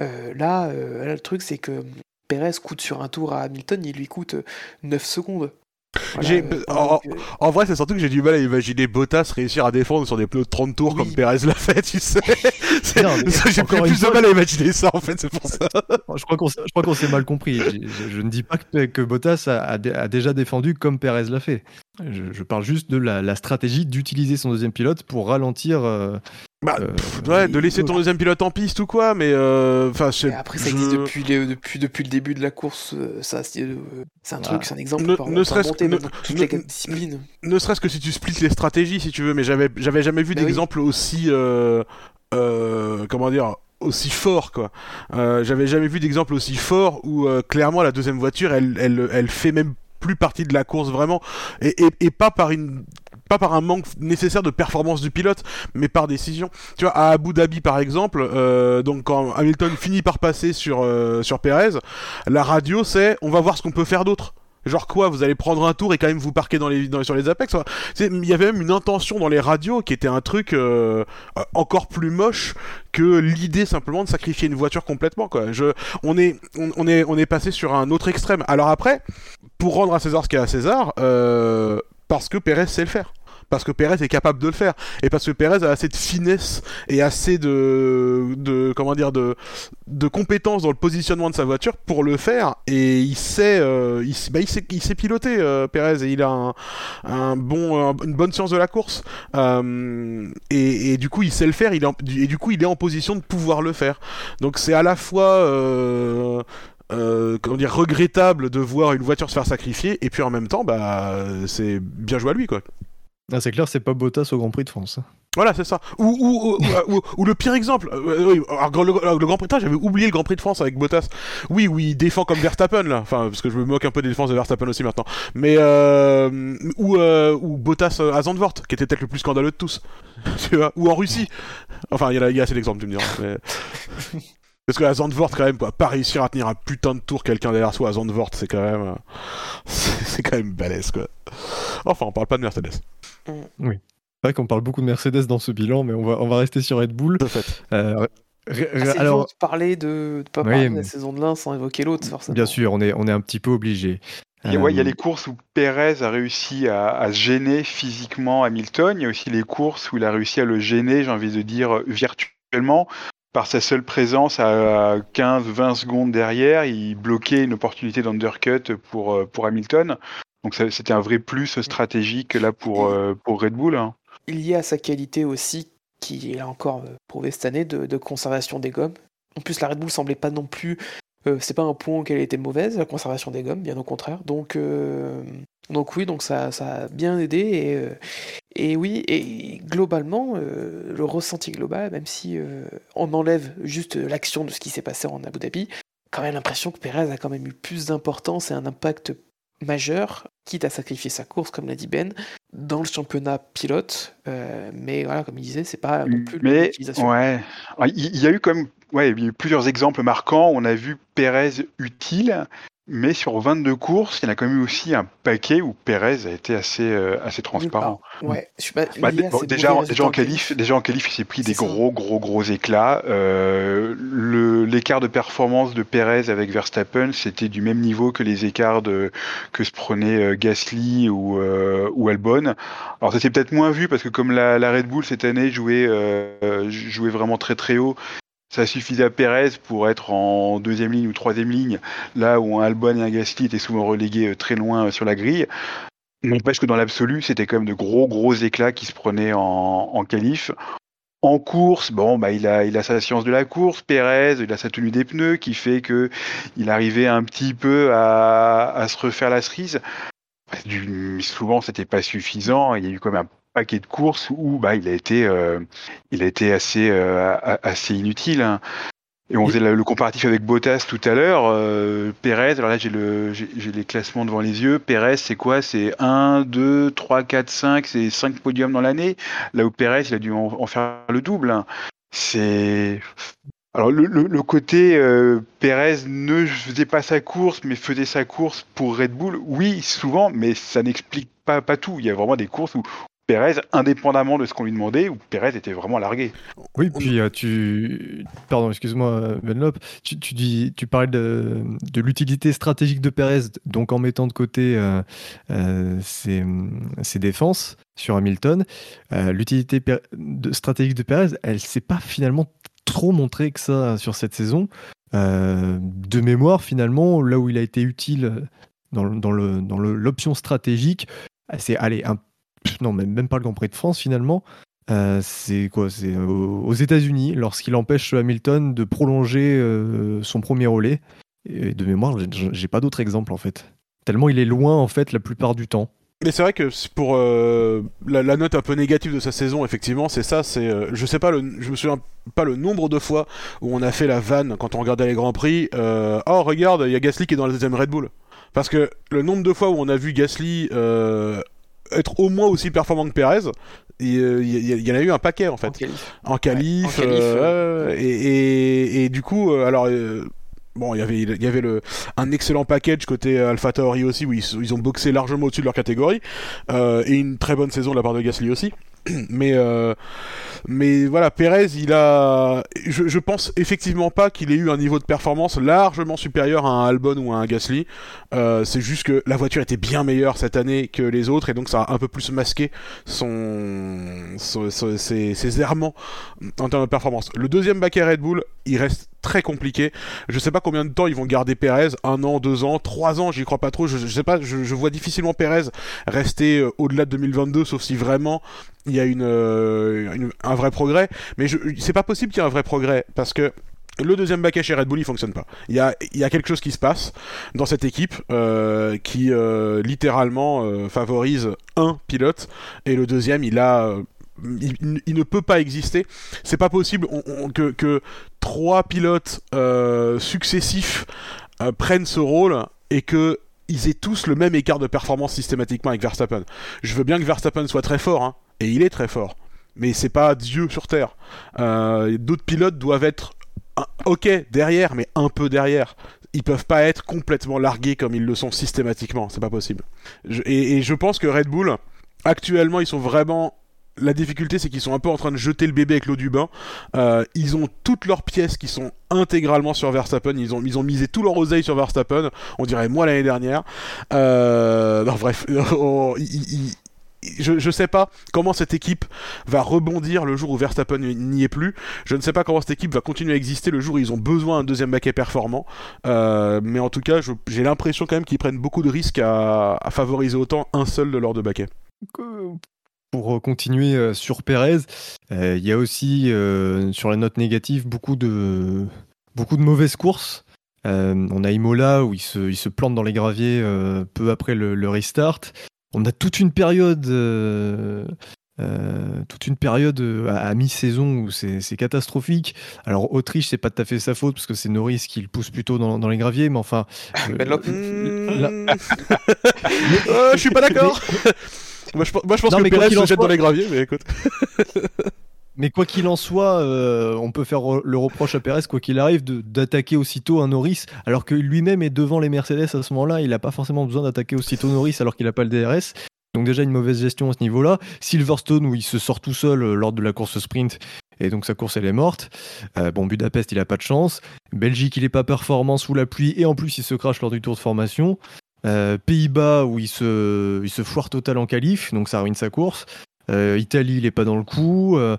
Euh, là, euh, là, le truc c'est que Pérez coûte sur un tour à Hamilton, il lui coûte neuf secondes. Voilà, j'ai... Euh, en, que... en vrai, c'est surtout que j'ai du mal à imaginer Bottas réussir à défendre sur des pneus de trente tours oui. Comme Pérez l'a fait, tu sais. C'est... Non, mais... J'ai encore plus de mal à imaginer ça, en fait, c'est pour ça. Je crois qu'on, je crois qu'on s'est mal compris. Je, je ne dis pas que, que Bottas a, a, a déjà défendu comme Pérez l'a fait. Je, je parle juste de la, la stratégie d'utiliser son deuxième pilote pour ralentir. Euh... Bah, pff, ouais, de laisser ton deuxième pilote en piste ou quoi, mais enfin, euh, je... après ça existe je... depuis, les, depuis, depuis le début de la course, ça c'est, euh, c'est un truc, ah. C'est un exemple. Ne, par, ne serait-ce que ne, ne, ne serait-ce que si tu splits les stratégies, si tu veux, mais j'avais, j'avais jamais vu bah d'exemple oui. aussi, euh, euh, comment dire, aussi fort quoi. Euh, j'avais jamais vu d'exemple aussi fort où euh, clairement la deuxième voiture, elle, elle, elle fait même plus partie de la course vraiment, et, et, et pas par une. Pas par un manque nécessaire de performance du pilote, mais par décision. Tu vois, à Abu Dhabi par exemple, euh, donc quand Hamilton finit par passer sur euh, sur Pérez, la radio c'est on va voir ce qu'on peut faire d'autre. Genre quoi, vous allez prendre un tour et quand même vous parquer dans les, dans, sur les apex. Il y avait même une intention dans les radios qui était un truc euh, encore plus moche que l'idée simplement de sacrifier une voiture complètement. Quoi. Je, on est, on, on est, on est passé sur un autre extrême. Alors après, pour rendre à César ce qu'il y a à César, euh, parce que Pérez sait le faire. Parce que Pérez est capable de le faire et parce que Pérez a assez de finesse et assez de, de comment dire de de compétences dans le positionnement de sa voiture pour le faire et il sait euh, il, bah il sait il sait piloter euh, Pérez et il a un, un bon un, une bonne science de la course euh, et, et du coup il sait le faire il est en, et du coup il est en position de pouvoir le faire donc c'est à la fois euh, euh, comment dire, regrettable de voir une voiture se faire sacrifier, et puis en même temps, bah, c'est bien joué à lui, quoi. Ah, c'est clair, c'est pas Bottas au Grand Prix de France. Voilà, c'est ça. Ou, ou, ou, ou, ou le pire exemple. Alors, le, le Grand Prix, j'avais oublié le Grand Prix de France avec Bottas. Oui, oui, il défend comme Verstappen, là. Enfin, parce que je me moque un peu des défenses de Verstappen aussi maintenant. Mais, euh, ou, euh, ou Bottas à Zandvoort, qui était peut-être le plus scandaleux de tous. Tu vois, ou en Russie. Enfin, il y, y a assez d'exemples, tu me diras. Mais... parce qu'à Zandvoort, quand même, pas réussir à tenir un putain de tour quelqu'un derrière soi à Zandvoort, c'est quand même. C'est, c'est quand même balèze, quoi. Enfin, on parle pas de Mercedes. Oui. C'est vrai qu'on parle beaucoup de Mercedes dans ce bilan, mais on va, on va rester sur Red Bull. De fait. Euh, r- ah, c'est alors... dur de parler de, de pas oui, parler mais... de la saison de l'un sans évoquer l'autre, forcément. Bien sûr, on est, on est un petit peu obligé. Il ouais, euh... y a les courses où Pérez a réussi à, à gêner physiquement Hamilton. Il y a aussi les courses où il a réussi à le gêner, j'ai envie de dire, virtuellement. Par sa seule présence à quinze vingt secondes derrière, il bloquait une opportunité d'undercut pour, pour Hamilton. Donc ça, c'était un vrai plus stratégique là pour, pour Red Bull. Hein. Il y a sa qualité aussi, qu'il a encore prouvé cette année, de, de conservation des gommes. En plus, la Red Bull semblait pas non plus... Euh, c'est pas un point auquel elle était mauvaise, la conservation des gommes, bien au contraire. Donc, euh, donc oui, donc ça, ça a bien aidé. Et, euh, et oui, et globalement, euh, le ressenti global, même si euh, on enlève juste l'action de ce qui s'est passé en Abu Dhabi, quand même l'impression que Pérez a quand même eu plus d'importance et un impact majeur, quitte à sacrifier sa course, comme l'a dit Ben, dans le championnat pilote. Euh, mais voilà, comme il disait, c'est pas non plus mais, l'utilisation. Ouais. Il y a eu quand même ouais, il y a eu plusieurs exemples marquants. On a vu Pérez utile, mais sur vingt-deux courses, il y en a quand même eu aussi un paquet où Pérez a été assez, euh, assez transparent. Ouais. Bah, bah, bon, déjà, déjà, en qualif, que... déjà en qualif, il s'est pris c'est des ça. gros, gros, gros éclats. Euh, le, l'écart de performance de Pérez avec Verstappen, c'était du même niveau que les écarts de, que se prenaient Gasly ou, euh, ou Albon. Alors ça s'est peut-être moins vu parce que comme la, la Red Bull cette année jouait, euh, jouait vraiment très très haut, ça suffisait à Pérez pour être en deuxième ligne ou troisième ligne, là où un Albon et un Gasly étaient souvent relégués très loin sur la grille. N'empêche que dans l'absolu, c'était quand même de gros gros éclats qui se prenaient en, en qualif. En course, bon, bah, il a, il a sa science de la course, Pérez, il a sa tenue des pneus qui fait que il arrivait un petit peu à, à se refaire la cerise. Du, souvent, c'était pas suffisant. Il y a eu quand même un paquet de courses où bah, il a été, euh, il a été assez, euh, assez inutile. Hein. Et on faisait le, le comparatif avec Bottas tout à l'heure. Euh, Pérez, alors là j'ai, le, j'ai, j'ai les classements devant les yeux. Pérez, c'est quoi ? C'est un, deux, trois, quatre, cinq, c'est cinq podiums dans l'année. Là où Pérez, il a dû en, en faire le double. Hein. C'est... Alors le, le, le côté euh, Pérez ne faisait pas sa course, mais faisait sa course pour Red Bull, oui, souvent, mais ça n'explique pas, pas tout. Il y a vraiment des courses où Pérez, indépendamment de ce qu'on lui demandait, où Pérez était vraiment largué. Oui, puis euh, tu... Pardon, excuse-moi, Benlop. Tu, tu, dis, tu parlais de, de l'utilité stratégique de Pérez, donc en mettant de côté euh, euh, ses, ses défenses sur Hamilton. Euh, l'utilité per... de, stratégique de Pérez, elle ne s'est pas finalement trop montrée que ça sur cette saison. Euh, de mémoire, finalement, là où il a été utile dans, dans, le, dans le, l'option stratégique, c'est allez, un non, même pas le Grand Prix de France finalement. Euh, c'est quoi ? C'est aux États-Unis lorsqu'il empêche Hamilton de prolonger euh, son premier relais. Et de mémoire, j'ai, j'ai pas d'autres exemples en fait. Tellement il est loin en fait la plupart du temps. Mais c'est vrai que pour euh, la, la note un peu négative de sa saison, effectivement, c'est ça. C'est euh, je sais pas, le, je me souviens pas le nombre de fois où on a fait la vanne quand on regardait les Grands Prix. Euh, oh regarde, il y a Gasly qui est dans la deuxième Red Bull. Parce que le nombre de fois où on a vu Gasly euh, être au moins aussi performant que Pérez, il y en a eu un paquet en fait. En qualif. En qualif, ouais, en qualif euh, ouais. et, et, et du coup, alors, euh, bon, il y avait, il y avait le, un excellent package côté AlphaTauri aussi, où ils, ils ont boxé largement au-dessus de leur catégorie, euh, et une très bonne saison de la part de Gasly aussi. Mais, euh, mais voilà, Pérez, il a. Je, je pense effectivement pas qu'il ait eu un niveau de performance largement supérieur à un Albon ou à un Gasly. Euh, c'est juste que la voiture était bien meilleure cette année que les autres, et donc ça a un peu plus masqué son, son, son ses, ses errements en termes de performance. Le deuxième bac à Red Bull, il reste très compliqué. Je sais pas combien de temps ils vont garder Pérez, un an, deux ans, trois ans, j'y crois pas trop. Je, je sais pas, je, je vois difficilement Pérez rester au-delà de deux mille vingt-deux, sauf si vraiment il y a une, une, un vrai progrès, mais je, c'est pas possible qu'il y ait un vrai progrès, parce que Le deuxième baquet chez Red Bull, il fonctionne pas. Il y a, il y a quelque chose qui se passe dans cette équipe euh, qui euh, littéralement euh, favorise un pilote et le deuxième, il a, euh, il, il ne peut pas exister. C'est pas possible on, on, que, que trois pilotes euh, successifs euh, prennent ce rôle et que ils aient tous le même écart de performance systématiquement avec Verstappen. Je veux bien que Verstappen soit très fort, hein, et il est très fort, mais c'est pas Dieu sur terre. Euh, d'autres pilotes doivent être ok derrière, mais un peu derrière. Ils peuvent pas être complètement largués comme ils le sont systématiquement, c'est pas possible. Je, et, et je pense que Red Bull actuellement, ils sont vraiment, la difficulté c'est qu'ils sont un peu en train de jeter le bébé avec l'eau du bain. Euh, ils ont toutes leurs pièces qui sont intégralement sur Verstappen, ils ont, ils ont misé tout leur oseille sur Verstappen, on dirait moi l'année dernière. Euh, non bref, on, ils, ils, Je, je sais pas comment cette équipe va rebondir le jour où Verstappen n'y est plus. Je ne sais pas comment cette équipe va continuer à exister le jour où ils ont besoin d'un deuxième baquet performant. Euh, mais en tout cas, je, j'ai l'impression quand même qu'ils prennent beaucoup de risques à, à favoriser autant un seul de leurs deux baquets. Pour continuer sur Pérez, euh, il y a aussi euh, sur la note négative beaucoup de, beaucoup de mauvaises courses. Euh, on a Imola où il se, il se plante dans les graviers euh, peu après le, le restart. On a toute une période, euh, euh, toute une période à, à mi-saison où c'est, c'est catastrophique. Alors Autriche, c'est pas tout à fait sa faute parce que c'est Norris qui le pousse plutôt dans, dans les graviers, mais enfin. Euh, euh, là... euh, je suis pas d'accord. moi, je, moi, je pense non, que Pérez se jette soit... dans les graviers, mais écoute. Mais quoi qu'il en soit, euh, on peut faire le reproche à Pérez, quoi qu'il arrive, de, d'attaquer aussitôt un Norris, alors que lui-même est devant les Mercedes à ce moment-là. Il n'a pas forcément besoin d'attaquer aussitôt Norris, alors qu'il n'a pas le D R S. Donc déjà, une mauvaise gestion à ce niveau-là. Silverstone, où il se sort tout seul lors de la course sprint, et donc sa course, elle est morte. Euh, bon, Budapest, il n'a pas de chance. Belgique, il n'est pas performant sous la pluie, et en plus, il se crache lors du tour de formation. Euh, Pays-Bas, où il se, il se foire total en qualif, donc ça ruine sa course. Euh, Italie, il est pas dans le coup. Euh,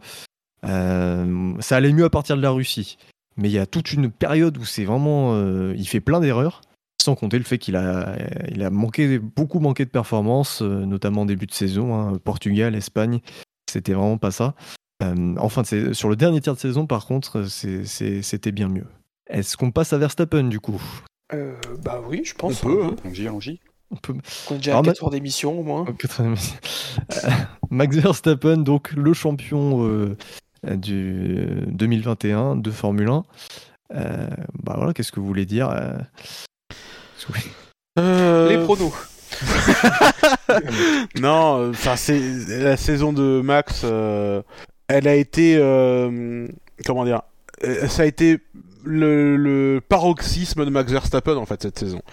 euh, ça allait mieux à partir de la Russie, mais il y a toute une période où c'est vraiment, euh, il fait plein d'erreurs, sans compter le fait qu'il a, il a manqué, beaucoup manqué de performances, euh, notamment en début de saison. Hein, Portugal, Espagne, c'était vraiment pas ça. Euh, enfin, c'est, sur le dernier tiers de saison, par contre, c'est, c'est, c'était bien mieux. Est-ce qu'on passe à Verstappen du coup ? euh, Bah oui, je pense. On peut. Hein. On gît, on gît. On peut... On est déjà à quatre heures d'émission au moins. Max Verstappen, donc le champion euh, du euh, deux mille vingt et un de Formule un. Euh, bah voilà, qu'est-ce que vous voulez dire euh... euh... Les pronos. Non, enfin c'est la saison de Max. Euh, elle a été euh, comment dire, ça a été Le, le paroxysme de Max Verstappen en fait cette saison.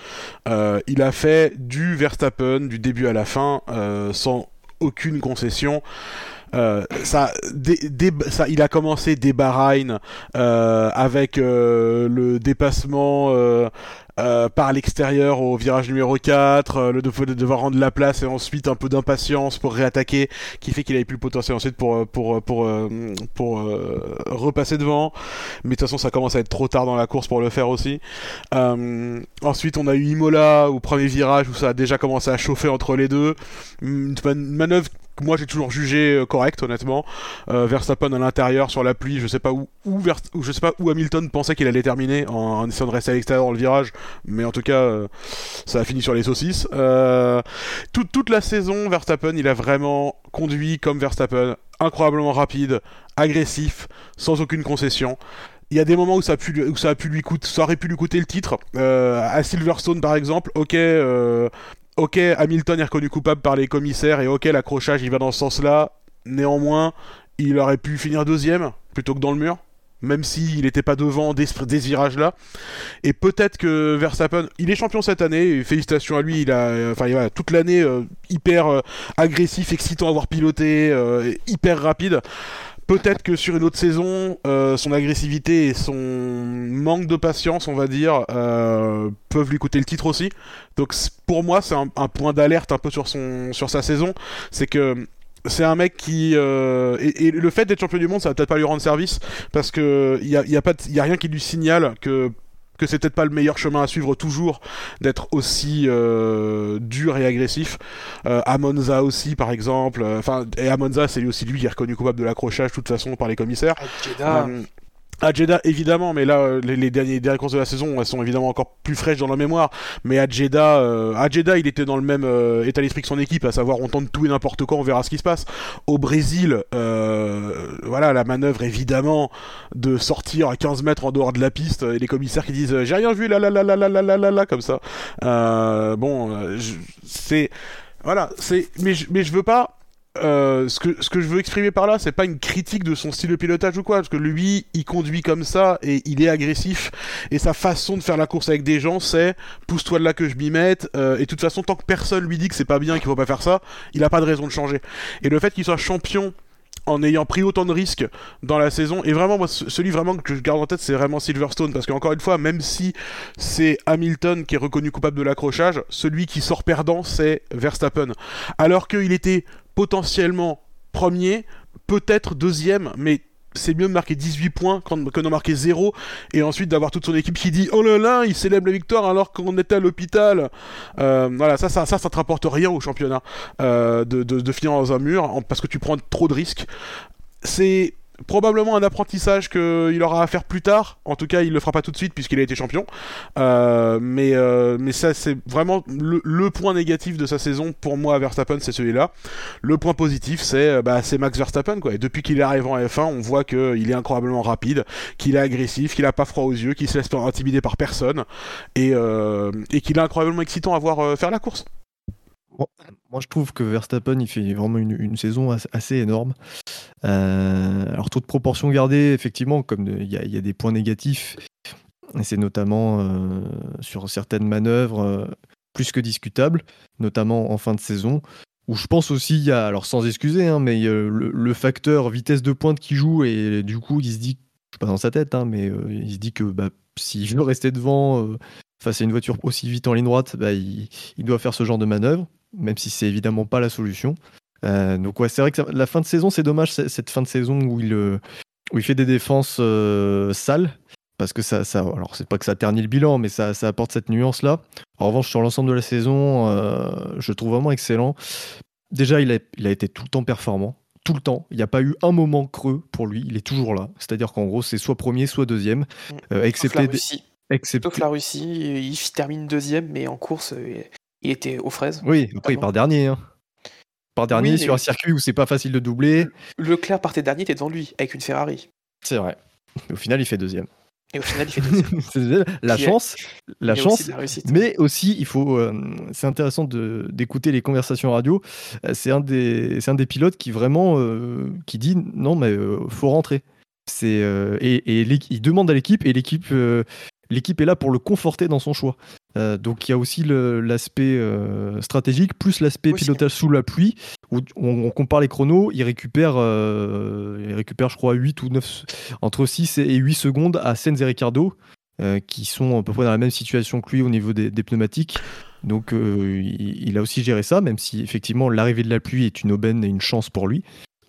Euh, il a fait du Verstappen du début à la fin euh, sans aucune concession. Euh, ça, dé, dé, ça, il a commencé des Bahreïn euh, avec euh, le dépassement euh, euh, par l'extérieur au virage numéro quatre, euh, le devoir de devoir rendre la place et ensuite un peu d'impatience pour réattaquer, qui fait qu'il avait plus le potentiel ensuite pour pour pour pour, pour, pour euh, repasser devant. Mais de toute façon, ça commence à être trop tard dans la course pour le faire aussi. Euh, ensuite, on a eu Imola au premier virage où ça a déjà commencé à chauffer entre les deux. Une manœuvre moi j'ai toujours jugé correct honnêtement. euh, Verstappen à l'intérieur sur la pluie, je sais pas où, où, Vers... je sais pas où Hamilton pensait qu'il allait terminer en, en essayant de rester à l'extérieur dans le virage, mais en tout cas euh, ça a fini sur les saucisses. euh... Tout, toute la saison Verstappen il a vraiment conduit comme Verstappen, incroyablement rapide, agressif, sans aucune concession. Il y a des moments où ça, a pu, où ça, a pu lui coûter, ça aurait pu lui coûter le titre. euh, à Silverstone par exemple, ok euh... ok, Hamilton est reconnu coupable par les commissaires et ok, l'accrochage il va dans ce sens-là. Néanmoins, il aurait pu finir deuxième plutôt que dans le mur, même s'il n'était pas devant des, des virages-là. Et peut-être que Verstappen, il est champion cette année, et félicitations à lui, il a, enfin, il a toute l'année euh, hyper euh, agressif, excitant à avoir piloté, euh, hyper rapide. Peut-être que sur une autre saison, euh, son agressivité et son manque de patience, on va dire, euh, peuvent lui coûter le titre aussi. Donc pour moi, c'est un, un point d'alerte un peu sur son, sur sa saison. C'est que c'est un mec qui euh, et, et le fait d'être champion du monde, ça va peut-être pas lui rendre service parce que il y a, y a pas, il y a rien qui lui signale que que c'est peut-être pas le meilleur chemin à suivre toujours d'être aussi euh, dur et agressif. euh, à Monza aussi par exemple, enfin euh, et à Monza c'est lui aussi lui qui est reconnu coupable de l'accrochage de toute façon par les commissaires. ah, euh, À Jeddah, évidemment, mais là, les, les, derniers, les dernières courses de la saison, elles sont évidemment encore plus fraîches dans la mémoire. Mais à Jeddah, euh, à Jeddah, il était dans le même euh, état d'esprit que son équipe, à savoir on tente tout et n'importe quoi, on verra ce qui se passe. Au Brésil, euh, voilà, la manœuvre, évidemment, de sortir à quinze mètres en dehors de la piste, et les commissaires qui disent « j'ai rien vu, là, là, là, là, là, là, là, là, là », comme ça. Euh, bon, euh, je, c'est... Voilà, c'est... Mais je, mais je veux pas... Euh, ce que ce que je veux exprimer par là, c'est pas une critique de son style de pilotage ou quoi, parce que lui, il conduit comme ça et il est agressif, et sa façon de faire la course avec des gens, c'est pousse-toi de là que je m'y mette, euh, et de toute façon, tant que personne lui dit que c'est pas bien et qu'il faut pas faire ça, il a pas de raison de changer. Et le fait qu'il soit champion en ayant pris autant de risques dans la saison, et vraiment moi celui vraiment que je garde en tête, c'est vraiment Silverstone, parce qu'encore une fois, même si c'est Hamilton qui est reconnu coupable de l'accrochage, celui qui sort perdant c'est Verstappen, alors qu'il était potentiellement premier, peut-être deuxième, mais c'est mieux de marquer dix-huit points que d'en marquer zéro, et ensuite d'avoir toute son équipe qui dit « oh là là, il célèbre la victoire alors qu'on était à l'hôpital ». euh, Voilà, ça, ça, ça, ça te rapporte rien au championnat, euh, de, de, de finir dans un mur, en, parce que tu prends trop de risques. C'est probablement un apprentissage qu'il aura à faire plus tard, en tout cas il le fera pas tout de suite puisqu'il a été champion, euh, mais, euh, mais ça c'est vraiment le, le point négatif de sa saison pour moi à Verstappen, c'est celui-là. Le point positif, c'est, bah, c'est Max Verstappen quoi. Et depuis qu'il arrive en F un, on voit qu'il est incroyablement rapide, qu'il est agressif, qu'il a pas froid aux yeux, qu'il se laisse pas intimider par personne, et, euh, et qu'il est incroyablement excitant à voir euh, faire la course. Bon, moi je trouve que Verstappen il fait vraiment une, une saison assez énorme, euh, alors toute proportion gardée effectivement, comme il y, y a des points négatifs, et c'est notamment euh, sur certaines manœuvres euh, plus que discutables, notamment en fin de saison, où je pense aussi il y a, alors sans excuser hein, mais euh, le, le facteur vitesse de pointe qui joue, et du coup il se dit, je ne suis pas dans sa tête hein, mais euh, il se dit que bah, si je veux rester devant euh, face à une voiture aussi vite en ligne droite, bah, il, il doit faire ce genre de manœuvre, même si c'est évidemment pas la solution. Euh, donc ouais, c'est vrai que ça, la fin de saison, c'est dommage, cette fin de saison où il, où il fait des défenses euh, sales, parce que ça, ça, alors c'est pas que ça ternit le bilan, mais ça, ça apporte cette nuance-là. En revanche, sur l'ensemble de la saison, euh, je le trouve vraiment excellent. Déjà, il a, il a été tout le temps performant, tout le temps. Il n'y a pas eu un moment creux pour lui, il est toujours là. C'est-à-dire qu'en gros, c'est soit premier, soit deuxième. Euh, excepté Excepté... Sauf la Russie, il termine deuxième, mais en course, il était aux fraises. Oui, après, il part dernier. Hein. Il part dernier oui, sur un circuit où c'est pas facile de doubler. Leclerc partait dernier, t'es devant lui, avec une Ferrari. C'est vrai. Au final, il fait deuxième. Et au final, il fait deuxième. C'est la Qui chance, est... la chance aussi la réussite. Mais aussi, il faut, euh, c'est intéressant de, d'écouter les conversations radio. C'est un des, c'est un des pilotes qui vraiment euh, qui dit non, mais euh, faut rentrer. C'est, euh, et, et il demande à l'équipe, et l'équipe. Euh, L'équipe est là pour le conforter dans son choix. Euh, donc il y a aussi le, l'aspect euh, stratégique, plus l'aspect aussi. Pilotage sous la pluie, où on, on compare les chronos, il récupère, euh, il récupère je crois huit ou neuf, entre six et huit secondes à Sainz et Ricciardo, euh, qui sont à peu près dans la même situation que lui au niveau des, des pneumatiques. Donc euh, il, il a aussi géré ça, même si effectivement l'arrivée de la pluie est une aubaine et une chance pour lui.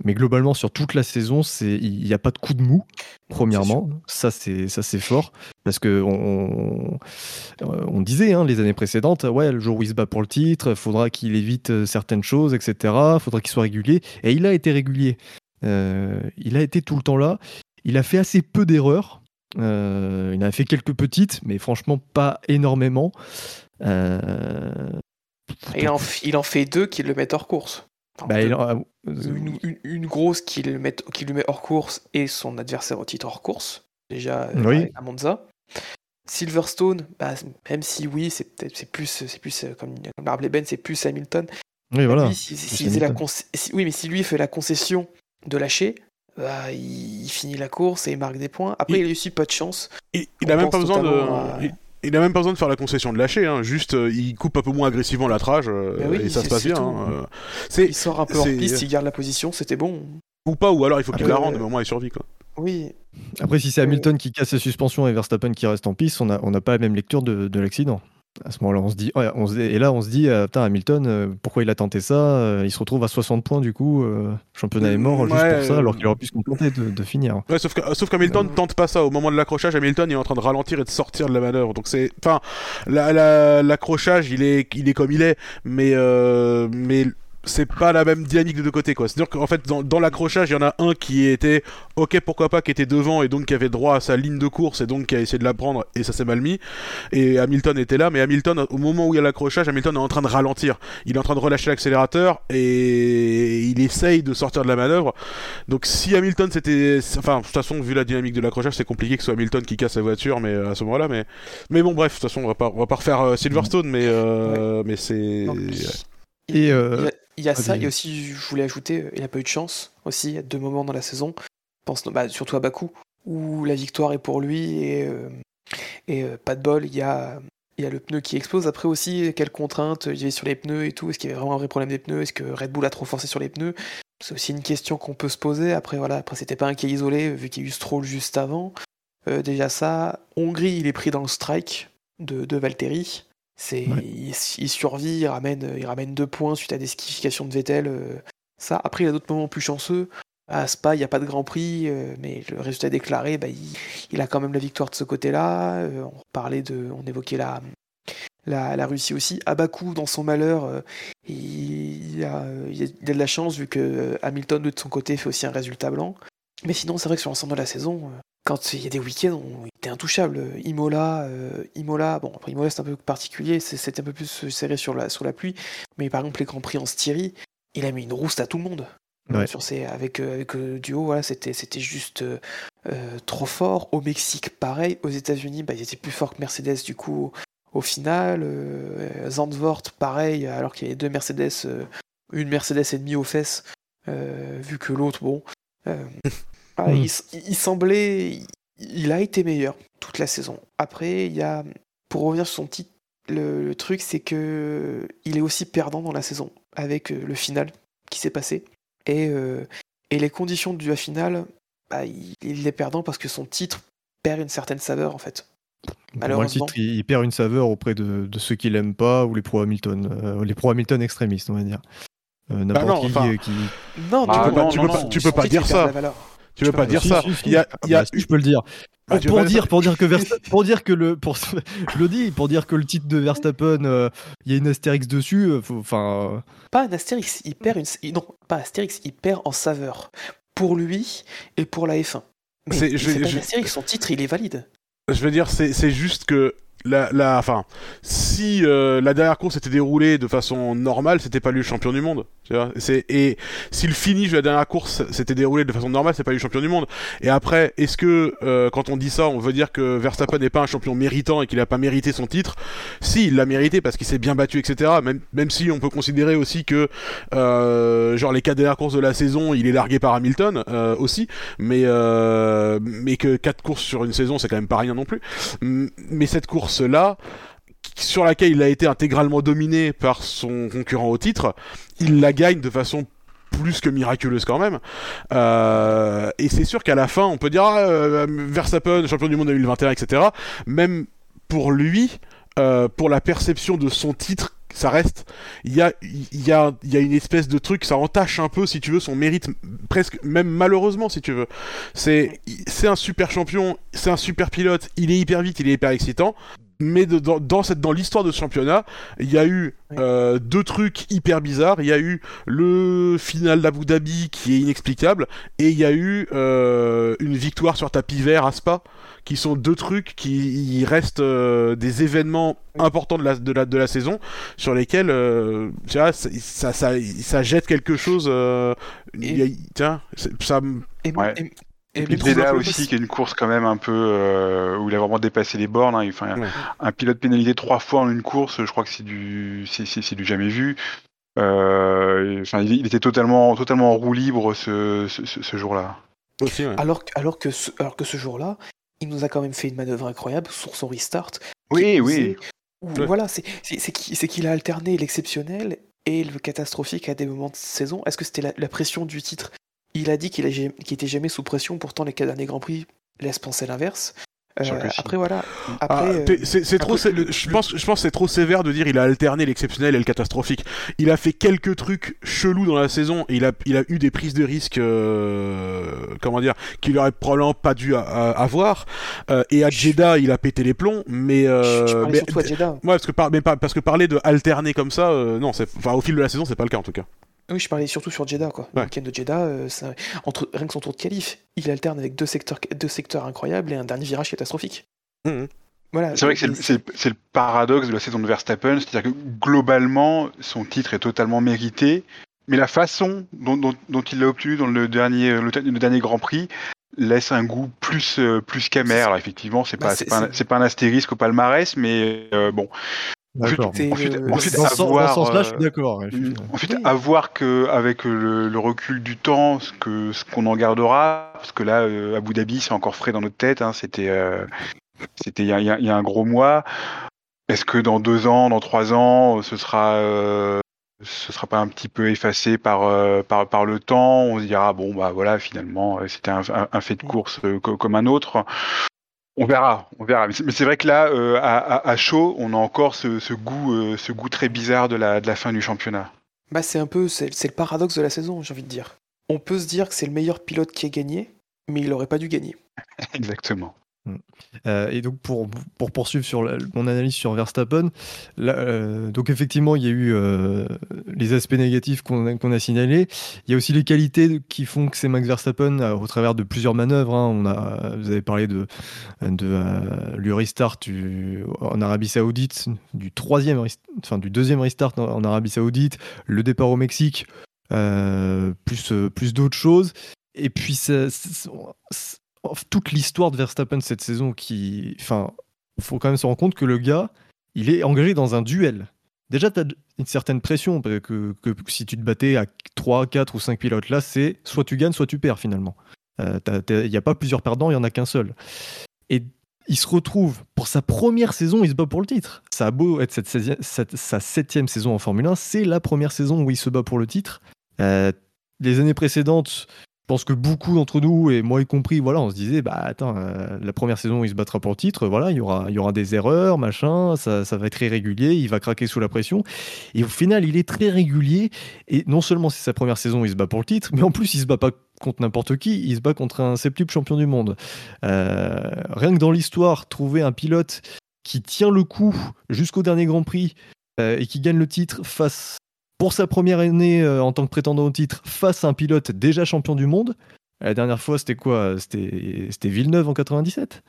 Mais globalement, sur toute la saison, c'est... il n'y a pas de coup de mou, premièrement. C'est ça, c'est... ça, c'est fort. Parce qu'on on disait, hein, les années précédentes, ouais, le jour où il se bat pour le titre, il faudra qu'il évite certaines choses, et cetera. Il faudra qu'il soit régulier. Et il a été régulier. Euh, il a été tout le temps là. Il a fait assez peu d'erreurs. Euh, il en a fait quelques petites, mais franchement, pas énormément. Euh... Il, en f... il en fait deux qui le mettent hors course. Bah, deux, en... une, une, une grosse qui le met, qui lui met hors course, et son adversaire au titre hors course, déjà oui. À Monza. Silverstone, bah, même si oui, c'est peut-être c'est plus, c'est plus comme, comme l'arbre l'ébène, c'est plus Hamilton. Oui, voilà. Lui, si, si, si la con- si, oui, mais si lui fait la concession de lâcher, bah, il, il finit la course et il marque des points. Après, il, il a eu aussi pas de chance. Et, il n'a même pas besoin de. À... Il n'a même pas besoin de faire la concession de lâcher, hein. Juste euh, il coupe un peu moins agressivement la trage, euh, ben oui, et ça c'est, se passe bien. Hein. C'est, il sort un peu en piste, il garde la position, c'était bon. Ou pas, ou alors il faut qu'il Après, la rende, mais au moins il survit. Quoi. Oui. Après, si c'est Hamilton euh... qui casse ses suspensions et Verstappen qui reste en piste, on n'a on a pas la même lecture de, de l'accident. À ce moment-là, on se dit, ouais, on se, et là on se dit, ah, putain, Hamilton, euh, pourquoi il a tenté ça euh, il se retrouve à soixante points du coup, euh, championnat est mort ouais, juste pour ça, alors qu'il aurait pu se contenter de, de finir. Ouais, sauf, que, sauf qu'Hamilton ne euh... tente pas ça, au moment de l'accrochage, Hamilton est en train de ralentir et de sortir de la manœuvre. Donc c'est, enfin, la, la, l'accrochage, il est, il est comme il est, mais, euh, mais c'est pas la même dynamique des deux côtés, quoi. C'est-à-dire qu'en fait, dans, dans l'accrochage, il y en a un qui était ok, pourquoi pas, qui était devant et donc qui avait droit à sa ligne de course et donc qui a essayé de la prendre et ça s'est mal mis. Et Hamilton était là, mais Hamilton, au moment où il y a l'accrochage, Hamilton est en train de ralentir. Il est en train de relâcher l'accélérateur et il essaye de sortir de la manœuvre. Donc si Hamilton c'était, enfin, de toute façon, vu la dynamique de l'accrochage, c'est compliqué que ce soit Hamilton qui casse sa voiture, mais à ce moment-là, mais, mais bon, bref, de toute façon, on va pas, on va pas refaire euh, Silverstone, mais, euh, ouais. mais c'est. Non, mais... Et euh... Il y a, il y a ah, ça, oui. Et aussi, je voulais ajouter, il n'a pas eu de chance aussi, il y a deux moments dans la saison, pense, bah, surtout à Bakou, où la victoire est pour lui, et, euh, et euh, pas de bol, il y a, il y a le pneu qui explose. Après aussi, quelles contraintes il y avait sur les pneus et tout, est-ce qu'il y avait vraiment un vrai problème des pneus, est-ce que Red Bull a trop forcé sur les pneus? C'est aussi une question qu'on peut se poser. Après, voilà, après c'était pas un cas isolé, vu qu'il y a eu Stroll juste avant. Euh, déjà ça, Hongrie, il est pris dans le strike de, de Valtteri. C'est, ouais. il, il survit, il ramène, il ramène deux points suite à des qualifications de Vettel. Euh, ça. Après, il y a d'autres moments plus chanceux. À Spa, il n'y a pas de Grand Prix, euh, mais le résultat déclaré, bah, il, il a quand même la victoire de ce côté-là. Euh, on parlait de, on évoquait la, la, la Russie aussi. À Bakou, dans son malheur, euh, il, il, a, il a de la chance vu que Hamilton, de son côté, fait aussi un résultat blanc. Mais sinon, c'est vrai que sur l'ensemble de la saison, euh, quand il y a des week-ends, on était intouchable. Imola, euh, Imola, bon, après Imola c'est un peu particulier, c'était un peu plus serré sur la, sur la pluie, mais par exemple les Grands Prix en Styrie, il a mis une rouste à tout le monde. Ouais. Sur ses, avec, avec le duo, voilà, c'était, c'était juste euh, trop fort. Au Mexique, pareil. Aux États-Unis, bah, ils étaient plus forts que Mercedes, du coup, au, au final. Euh, Zandvoort, pareil, alors qu'il y avait deux Mercedes, euh, une Mercedes et demie aux fesses, euh, vu que l'autre, bon. Euh, Ah, mmh. il, il semblait, il a été meilleur toute la saison. Après, il y a, pour revenir sur son titre, le, le truc c'est que il est aussi perdant dans la saison avec le final qui s'est passé et euh, et les conditions du final, bah, il, il est perdant parce que son titre perd une certaine saveur en fait. Malheureusement, le titre, il, il perd une saveur auprès de, de ceux qui l'aiment pas ou les pro Hamilton, euh, les pro Hamilton extrémistes on va dire. Euh, n'importe bah non, qui, enfin... euh, qui. Non, tu ah, peux non, pas, tu non, peux non, pas, tu peux pas dire ça. Tu veux pas, pas dire si, ça si, si, y a, y a... Bah, si, je peux le dire. Bah, pour, pour, dire, pour dire que Verstappen, pour dire que le, pour je le dis, pour dire que le titre de Verstappen, il euh, y a une astérix dessus. Enfin. Euh... Pas un astérix, il perd une, non, pas astérix, il perd en saveur pour lui et pour la F un. Mais c'est, je, c'est pas je, un astérix, son titre, il est valide. Je veux dire, c'est, c'est juste que. La, la, enfin, si euh, la dernière course était déroulée de façon normale, c'était pas lui le champion du monde. Tu vois, c'est, et si le finish de la dernière course s'était déroulé de façon normale, c'est pas lui le champion du monde. Et après, est-ce que euh, quand on dit ça, on veut dire que Verstappen n'est pas un champion méritant et qu'il a pas mérité son titre? Si, il l'a mérité parce qu'il s'est bien battu, et cetera. Même, même si on peut considérer aussi que euh, genre les quatre dernières courses de la saison, il est largué par Hamilton euh, aussi, mais euh, mais que quatre courses sur une saison, c'est quand même pas rien non plus. Mais cette course là, sur laquelle il a été intégralement dominé par son concurrent au titre, il la gagne de façon plus que miraculeuse quand même. Euh, et c'est sûr qu'à la fin, on peut dire ah, euh, Verstappen, champion du monde deux mille vingt et un, et cetera. Même pour lui, euh, pour la perception de son titre, ça reste, il y a, il y a, il y a une espèce de truc, ça entache un peu, si tu veux, son mérite, presque, même malheureusement, si tu veux. C'est, c'est un super champion, c'est un super pilote, il est hyper vite, il est hyper excitant, mais de, dans, dans cette, dans l'histoire de ce championnat, il y a eu euh, deux trucs hyper bizarres. Il y a eu le final d'Abu Dhabi qui est inexplicable, et il y a eu euh, une victoire sur tapis vert à Spa, qui sont deux trucs qui restent euh, des événements importants de la, de la, de la saison, sur lesquels euh, tu vois, ça, ça, ça, ça jette quelque chose. Euh, et, a, tiens, ça. Et, ouais. et, Et l'idée là aussi, qui est une course quand même un peu euh, où il a vraiment dépassé les bornes. Hein. Enfin, ouais. Un pilote pénalisé trois fois en une course, je crois que c'est du, c'est, c'est, c'est du jamais vu. Euh, enfin, il, il était totalement, totalement en roue libre ce, ce, ce, ce jour-là. Aussi, ouais. Alors, alors que, ce, alors que ce jour-là, il nous a quand même fait une manœuvre incroyable sur son restart. Oui, oui. Où, ouais. Voilà, c'est, c'est, c'est, c'est qu'il a alterné l'exceptionnel et le catastrophique à des moments de saison. Est-ce que c'était la, la pression du titre? Il a dit qu'il n'était jamais sous pression, pourtant les quatre derniers Grands Prix laissent penser l'inverse. Euh, après, voilà. Après, ah, c'est, c'est après, trop, c'est, le, je, pense, je pense que c'est trop sévère de dire qu'il a alterné l'exceptionnel et le catastrophique. Il a fait quelques trucs chelous dans la saison et il a, il a eu des prises de risque, euh, comment dire, qu'il aurait probablement pas dû a, a, avoir. Euh, et à Jeddah, il a pété les plombs, mais. Euh, je, je mais surtout à Jeddah. Ouais, parce que, par, mais, parce que parler de alterner comme ça, euh, non, c'est, enfin, au fil de la saison, c'est pas le cas en tout cas. Oui, je parlais surtout sur Jeddah, quoi. Ouais. Le week-end de Jeddah, euh, ça... Entre... rien que son tour de qualif, il alterne avec deux secteurs, deux secteurs incroyables et un dernier virage catastrophique. Mmh. Voilà. C'est vrai que c'est le, c'est, c'est le paradoxe de la saison de Verstappen, c'est-à-dire que globalement, son titre est totalement mérité, mais la façon dont, dont, dont il l'a obtenu dans le dernier, le, le dernier Grand Prix laisse un goût plus, euh, plus qu'amer. Alors effectivement, c'est, bah, pas, c'est, c'est, pas un, c'est pas un astérisque au palmarès, mais euh, bon... D'accord. Ensuite, euh, ensuite, dans, avoir, dans ce sens-là, je suis d'accord. Je suis... Ensuite, oui. à voir qu'avec le, le recul du temps, ce, que, ce qu'on en gardera, parce que là, euh, Abu Dhabi, c'est encore frais dans notre tête, hein, c'était euh, c'était il y a, y a un gros mois. Est-ce que dans deux ans, dans trois ans, ce sera, euh, ce sera pas un petit peu effacé par, euh, par, par le temps? On se dira, bon, bah voilà, finalement, c'était un, un, un fait de course euh, comme un autre. On verra, on verra. Mais c'est vrai que là, euh, à, à chaud, on a encore ce, ce goût, euh, ce goût très bizarre de la, de la fin du championnat. Bah, c'est un peu, c'est, c'est le paradoxe de la saison, j'ai envie de dire. On peut se dire que c'est le meilleur pilote qui ait gagné, mais il n'aurait pas dû gagner. Exactement. Euh, et donc pour, pour poursuivre sur la, mon analyse sur Verstappen, là, euh, donc effectivement il y a eu euh, les aspects négatifs qu'on a, qu'on a signalés. Il y a aussi les qualités qui font que c'est Max Verstappen euh, au travers de plusieurs manœuvres. Hein. On a, vous avez parlé de, de euh, le restart du, en Arabie Saoudite, du troisième, enfin du deuxième restart en, en Arabie Saoudite, le départ au Mexique, euh, plus plus d'autres choses. Et puis ça, ça, ça toute l'histoire de Verstappen cette saison qui... Enfin, il faut quand même se rendre compte que le gars, il est engagé dans un duel. Déjà, tu as une certaine pression, que, que, que si tu te battais à trois, quatre ou cinq pilotes, là, c'est soit tu gagnes, soit tu perds, finalement. Il euh, n'y a pas plusieurs perdants, il n'y en a qu'un seul. Et il se retrouve, pour sa première saison, il se bat pour le titre. Ça a beau être cette seizième, cette, sa septième saison en Formule un, c'est la première saison où il se bat pour le titre. Euh, les années précédentes... Je pense que beaucoup d'entre nous, et moi y compris, voilà, on se disait, bah attends, euh, la première saison où il se battra pour le titre, voilà, il y aura, il y aura des erreurs, machin, ça, ça va être irrégulier, il va craquer sous la pression. Et au final, il est très régulier, et non seulement c'est sa première saison où il se bat pour le titre, mais en plus, il se bat pas contre n'importe qui, il se bat contre un septuple champion du monde. Euh, rien que dans l'histoire, trouver un pilote qui tient le coup jusqu'au dernier Grand Prix euh, et qui gagne le titre face... Pour sa première année euh, en tant que prétendant au titre, face à un pilote déjà champion du monde, la dernière fois c'était quoi ? C'était, c'était Villeneuve en quatre-vingt-dix-sept.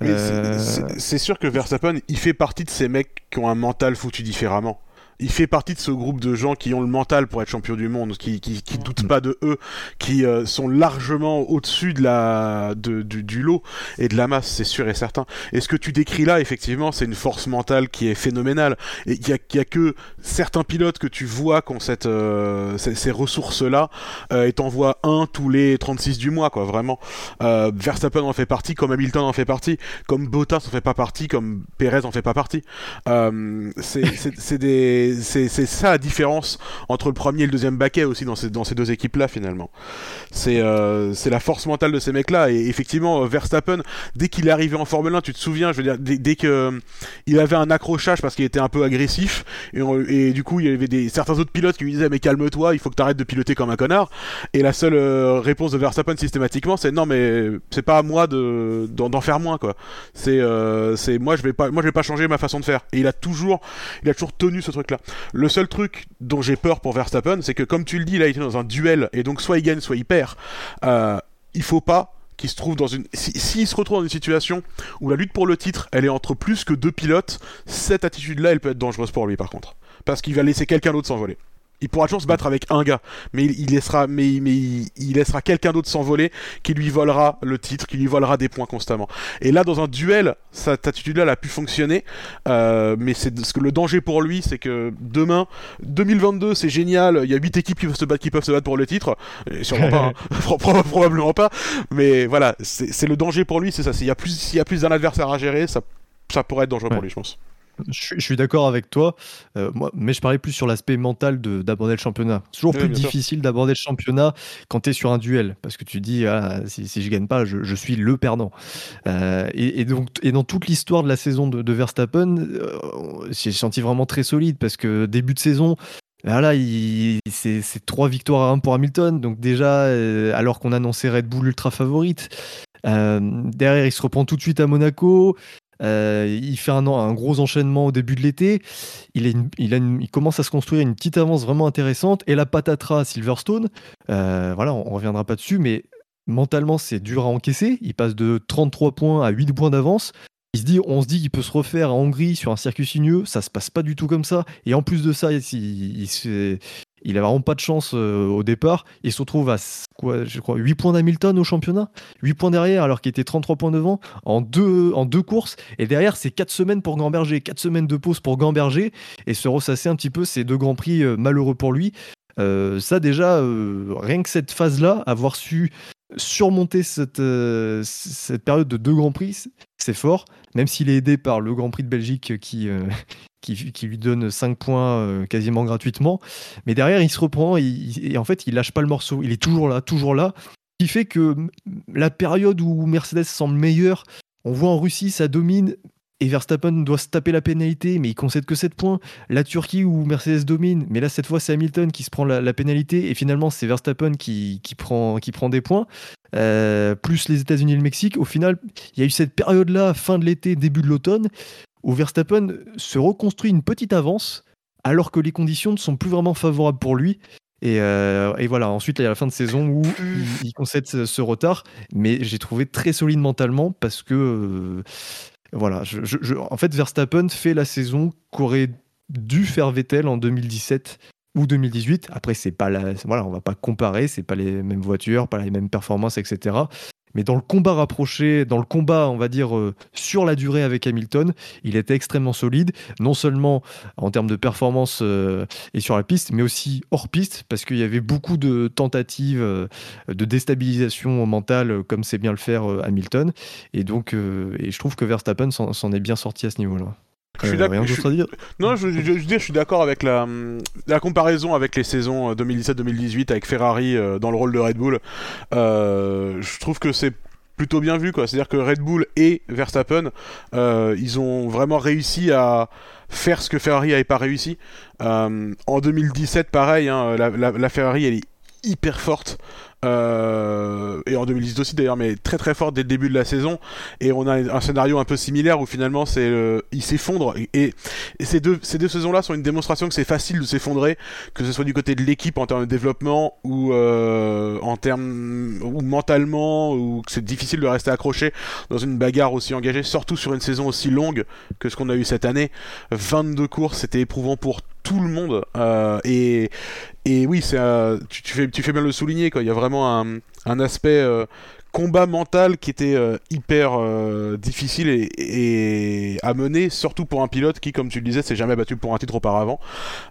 Mais euh... c'est, c'est sûr que Verstappen, il fait partie de ces mecs qui ont un mental foutu différemment. Il fait partie de ce groupe de gens qui ont le mental pour être champion du monde, qui qui, qui doutent pas de eux, qui euh, sont largement au-dessus de la de du, du lot et de la masse, c'est sûr et certain. Et ce que tu décris là, effectivement, c'est une force mentale qui est phénoménale. Et il y a, y a que certains pilotes que tu vois qui ont cette euh, ces, ces ressources-là, euh, et t'en vois un tous les trente-six du mois, quoi, vraiment. Euh, Verstappen en fait partie, comme Hamilton en fait partie, comme Bottas en fait pas partie, comme Pérez en fait pas partie. Euh, c'est, c'est c'est des C'est, c'est ça la différence entre le premier et le deuxième baquet aussi dans ces, dans ces deux équipes là finalement. C'est, euh, c'est la force mentale de ces mecs là, et effectivement Verstappen, dès qu'il est arrivé en Formule un, tu te souviens, je veux dire, dès, dès que euh, il avait un accrochage parce qu'il était un peu agressif, et, on, et du coup il y avait des, certains autres pilotes qui lui disaient mais calme-toi, il faut que t'arrêtes de piloter comme un connard, et la seule euh, réponse de Verstappen systématiquement c'est non mais c'est pas à moi de, d'en, d'en faire moins quoi, c'est, euh, c'est moi, je vais pas, moi je vais pas changer ma façon de faire, et il a toujours, il a toujours tenu ce truc là. Le seul truc dont j'ai peur pour Verstappen, c'est que comme tu le dis, là il était dans un duel, et donc soit il gagne, soit il perd. Euh, il faut pas qu'il se trouve dans une... Si, s'il se retrouve dans une situation où la lutte pour le titre, elle est entre plus que deux pilotes, cette attitude-là, elle peut être dangereuse pour lui par contre. Parce qu'il va laisser quelqu'un d'autre s'envoler. Il pourra toujours se battre avec un gars, mais il, il laissera, mais, mais il, il laissera quelqu'un d'autre s'envoler, qui lui volera le titre, qui lui volera des points constamment. Et là, dans un duel, cette attitude-là, elle a pu fonctionner, euh, mais c'est ce que le danger pour lui, c'est que demain, deux mille vingt-deux, c'est génial, il y a huit équipes qui peuvent se battre, qui peuvent se battre pour le titre, et sûrement pas, hein, probablement pas, mais voilà, c'est, c'est le danger pour lui, c'est ça. S'il y a plus, s'il y a plus d'un adversaire à gérer, ça, ça pourrait être dangereux ouais. pour lui, je pense. Je, je suis d'accord avec toi, euh, moi, mais je parlais plus sur l'aspect mental de, d'aborder le championnat. C'est toujours oui, plus difficile sûr. d'aborder le championnat quand tu es sur un duel, parce que tu dis ah, si, si je gagne pas, je, je suis le perdant. Euh, et, et, donc, et dans toute l'histoire de la saison de, de Verstappen, euh, j'ai senti vraiment très solide, parce que début de saison, voilà, il, c'est, c'est trois victoires à un pour Hamilton, donc déjà, euh, alors qu'on annonçait Red Bull ultra favorite, euh, derrière il se reprend tout de suite à Monaco. Euh, il fait un, un gros enchaînement au début de l'été. Il, est une, il, a une, il commence à se construire une petite avance vraiment intéressante. Et la patatras Silverstone, euh, voilà, on ne reviendra pas dessus, mais mentalement, c'est dur à encaisser. Il passe de trente-trois points à huit points d'avance. Il se dit, on se dit qu'il peut se refaire à Hongrie sur un circuit sinueux. Ça ne se passe pas du tout comme ça. Et en plus de ça, il, il, il se... Il n'a vraiment pas de chance euh, au départ. Il se retrouve à quoi, je crois, huit points d'Hamilton au championnat. huit points derrière, alors qu'il était trente-trois points devant, en deux, en deux courses. Et derrière, c'est quatre semaines pour gamberger, quatre semaines de pause pour gamberger et se ressasser un petit peu ces deux Grands Prix euh, malheureux pour lui. Euh, ça, déjà, euh, rien que cette phase-là, avoir su surmonter cette, euh, cette période de deux Grands Prix, c'est fort. Même s'il est aidé par le Grand Prix de Belgique qui... Euh, Qui, qui lui donne cinq points euh, quasiment gratuitement. Mais derrière, il se reprend et, il, et en fait, il lâche pas le morceau. Il est toujours là, toujours là. Ce qui fait que la période où Mercedes semble meilleure, on voit en Russie, ça domine et Verstappen doit se taper la pénalité, mais il concède que sept points. La Turquie où Mercedes domine, mais là, cette fois, c'est Hamilton qui se prend la, la pénalité et finalement, c'est Verstappen qui, qui, prend, qui prend des points. Euh, plus les États-Unis et le Mexique. Au final, il y a eu cette période-là, fin de l'été, début de l'automne, où Verstappen se reconstruit une petite avance alors que les conditions ne sont plus vraiment favorables pour lui. Et, euh, et voilà, ensuite, là, il y a la fin de saison où il, il concède ce, ce retard, mais j'ai trouvé très solide mentalement parce que, euh, voilà, je, je, je, en fait, Verstappen fait la saison qu'aurait dû faire Vettel en deux mille dix-sept ou deux mille dix-huit. Après, c'est pas la, voilà, on va pas comparer, c'est pas les mêmes voitures, pas les mêmes performances, et cetera. Mais dans le combat rapproché, dans le combat, on va dire, euh, sur la durée avec Hamilton, il était extrêmement solide, non seulement en termes de performance euh, et sur la piste, mais aussi hors piste, parce qu'il y avait beaucoup de tentatives euh, de déstabilisation mentale, comme sait bien le faire euh, Hamilton. Et donc, euh, et je trouve que Verstappen s'en, s'en est bien sorti à ce niveau-là. Je suis d'accord. Je suis... Non, je, je, je, je suis d'accord avec la, la comparaison avec les saisons deux mille dix-sept deux mille dix-huit avec Ferrari dans le rôle de Red Bull. Euh, je trouve que c'est plutôt bien vu, quoi. C'est-à-dire que Red Bull et Verstappen, euh, ils ont vraiment réussi à faire ce que Ferrari n'avait pas réussi. Euh, en deux mille dix-sept, pareil, hein, la, la, la Ferrari, elle est hyper forte. Euh, et en deux mille dix-huit aussi d'ailleurs, mais très très forte dès le début de la saison, et on a un scénario un peu similaire où finalement c'est euh, il s'effondre et, et ces deux ces deux saisons là sont une démonstration que c'est facile de s'effondrer, que ce soit du côté de l'équipe en termes de développement ou euh, en termes ou mentalement, ou que c'est difficile de rester accroché dans une bagarre aussi engagée, surtout sur une saison aussi longue que ce qu'on a eu cette année. Vingt-deux courses, c'était éprouvant pour tout le monde, euh, et et oui, c'est euh, tu, tu fais tu fais bien de le souligner, quoi. Il y a vraiment un un aspect euh, combat mental qui était euh, hyper euh, difficile et, et à mener, surtout pour un pilote qui, comme tu le disais, s'est jamais battu pour un titre auparavant.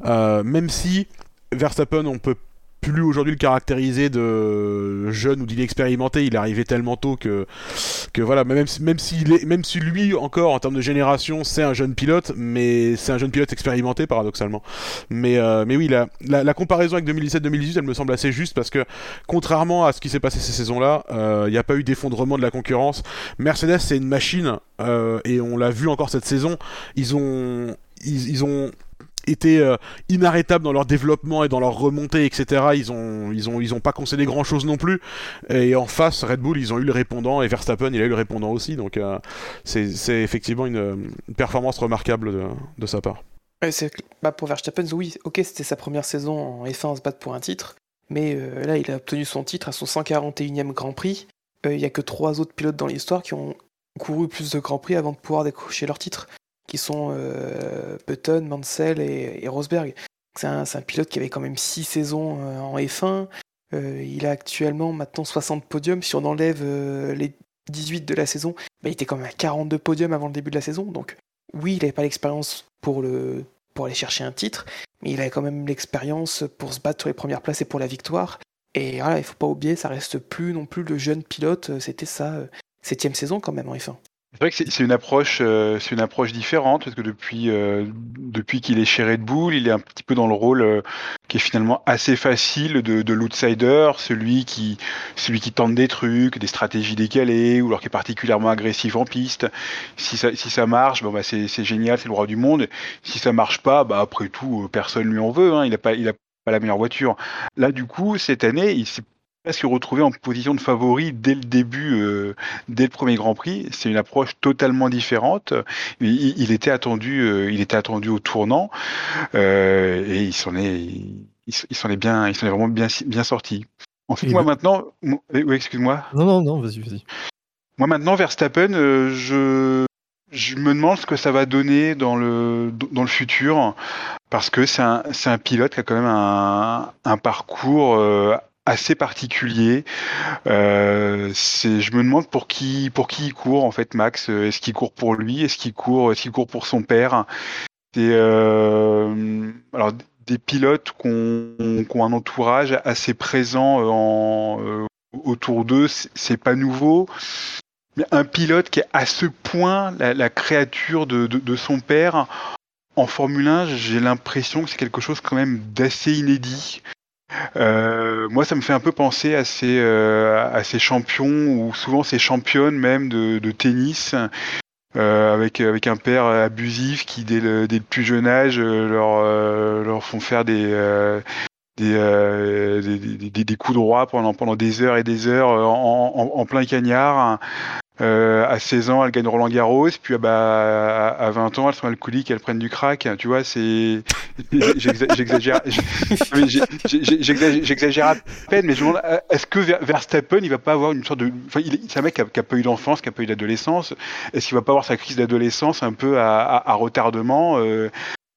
Euh, même si Verstappen, on peut plus aujourd'hui le caractériser de jeune ou d'inexpérimenté, il est arrivé tellement tôt que que voilà, même si, même s'il est, même si lui encore en termes de génération c'est un jeune pilote, mais c'est un jeune pilote expérimenté paradoxalement. Mais euh, mais oui, la, la la comparaison avec deux mille dix-sept deux mille dix-huit, elle me semble assez juste, parce que contrairement à ce qui s'est passé ces saisons là, il euh, n'y a pas eu d'effondrement de la concurrence. Mercedes, c'est une machine, euh, et on l'a vu encore cette saison, ils ont ils, ils ont étaient euh, inarrêtables dans leur développement et dans leur remontée, et cetera. Ils ont, ils ont, ils ont pas concédé grand chose non plus. Et en face, Red Bull, ils ont eu le répondant, et Verstappen, il a eu le répondant aussi. Donc, euh, c'est, c'est effectivement une, une performance remarquable de, de sa part. Et c'est, bah pour Verstappen, oui, ok, c'était sa première saison en F un à se battre pour un titre, mais euh, là, il a obtenu son titre à son cent quarante et unième Grand Prix. Il euh, y a que trois autres pilotes dans l'histoire qui ont couru plus de Grand Prix avant de pouvoir décrocher leur titre, qui sont euh, Button, Mansell et, et Rosberg. C'est un, c'est un pilote qui avait quand même six saisons euh, en F un. Euh, il a actuellement maintenant soixante podiums. Si on enlève euh, les dix-huit de la saison, bah, il était quand même à quarante-deux podiums avant le début de la saison. Donc oui, il n'avait pas l'expérience pour, le, pour aller chercher un titre, mais il avait quand même l'expérience pour se battre sur les premières places et pour la victoire. Et voilà, il ne faut pas oublier, ça reste plus non plus le jeune pilote. C'était sa euh, septième saison quand même en F un. C'est vrai que c'est, c'est une approche, euh, c'est une approche différente, parce que depuis, euh, depuis qu'il est chez Red Bull, il est un petit peu dans le rôle euh, qui est finalement assez facile de, de l'outsider, celui qui, celui qui tente des trucs, des stratégies décalées, ou alors qui est particulièrement agressif en piste. Si ça, si ça marche, bon bah c'est, c'est génial, c'est le roi du monde. Si ça marche pas, bah après tout, euh, personne lui en veut. Hein, il a pas, il a pas la meilleure voiture. Là, du coup, cette année, il s'est presque retrouvé en position de favori dès le début, euh, dès le premier Grand Prix. C'est une approche totalement différente. Il, il était attendu, euh, il était attendu au tournant, euh, et il s'en est, il, il s'en est bien, il s'en est vraiment bien, bien sorti. Ensuite, et moi le... maintenant, moi, oui, excuse-moi. Non, non, non, vas-y, vas-y. Moi maintenant, Verstappen, euh, je, je me demande ce que ça va donner dans le, dans le futur, parce que c'est un, c'est un pilote qui a quand même un, un parcours. Euh, assez particulier. Euh, c'est, je me demande pour qui, pour qui il court en fait, Max. Est-ce qu'il court pour lui ? Est-ce qu'il court, est-ce qu'il court pour son père ? C'est, euh, alors des pilotes qui ont, qui ont un entourage assez présent en, euh, autour d'eux, c'est, c'est pas nouveau. Mais un pilote qui est à ce point la, la créature de, de, de son père en Formule un, j'ai l'impression que c'est quelque chose quand même d'assez inédit. Euh, moi, ça me fait un peu penser à ces, euh, à ces champions ou souvent ces championnes même de, de tennis, euh, avec avec un père abusif qui dès le, dès le plus jeune âge leur euh, leur font faire des euh, des, euh, des, des, des des coups droits pendant pendant des heures et des heures en, en, en plein cagnard. Euh, à seize ans, elles gagnent Roland Garros, puis bah, à vingt ans, elles sont alcooliques, elles prennent du crack. Tu vois, c'est. J'exa- j'exagère, j'exagère, j'exagère à peine, mais je me demande, est-ce que Verstappen, il va pas avoir une sorte de. Enfin, il est... c'est un mec qui a, qui a pas eu d'enfance, qui a pas eu d'adolescence. Est-ce qu'il va pas avoir sa crise d'adolescence un peu à, à, à retardement euh...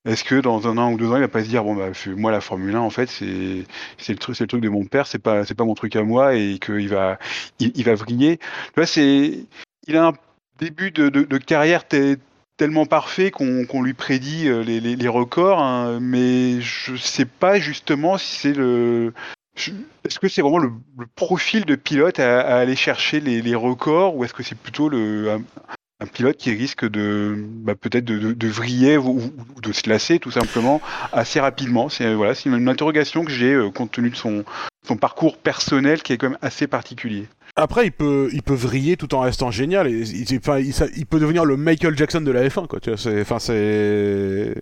Est-ce que dans un an ou deux ans, il va pas se dire bon bah moi la Formule un en fait c'est c'est le truc c'est le truc de mon père, c'est pas c'est pas mon truc à moi et qu'il va il, il va vriller. Tu vois, c'est il a un début de de, de carrière t- tellement parfait qu'on qu'on lui prédit les les, les records, hein, mais je sais pas justement si c'est le je, est-ce que c'est vraiment le, le profil de pilote à, à aller chercher les les records ou est-ce que c'est plutôt le un, un pilote qui risque de bah, peut-être de, de, de vriller ou, ou de se lasser tout simplement assez rapidement. C'est voilà, c'est une interrogation que j'ai euh, compte tenu de son, son parcours personnel qui est quand même assez particulier. Après, il peut il peut vriller tout en restant génial. Et, il, enfin, il, ça, il peut devenir le Michael Jackson de la F un, quoi. Tu vois, c'est, enfin, c'est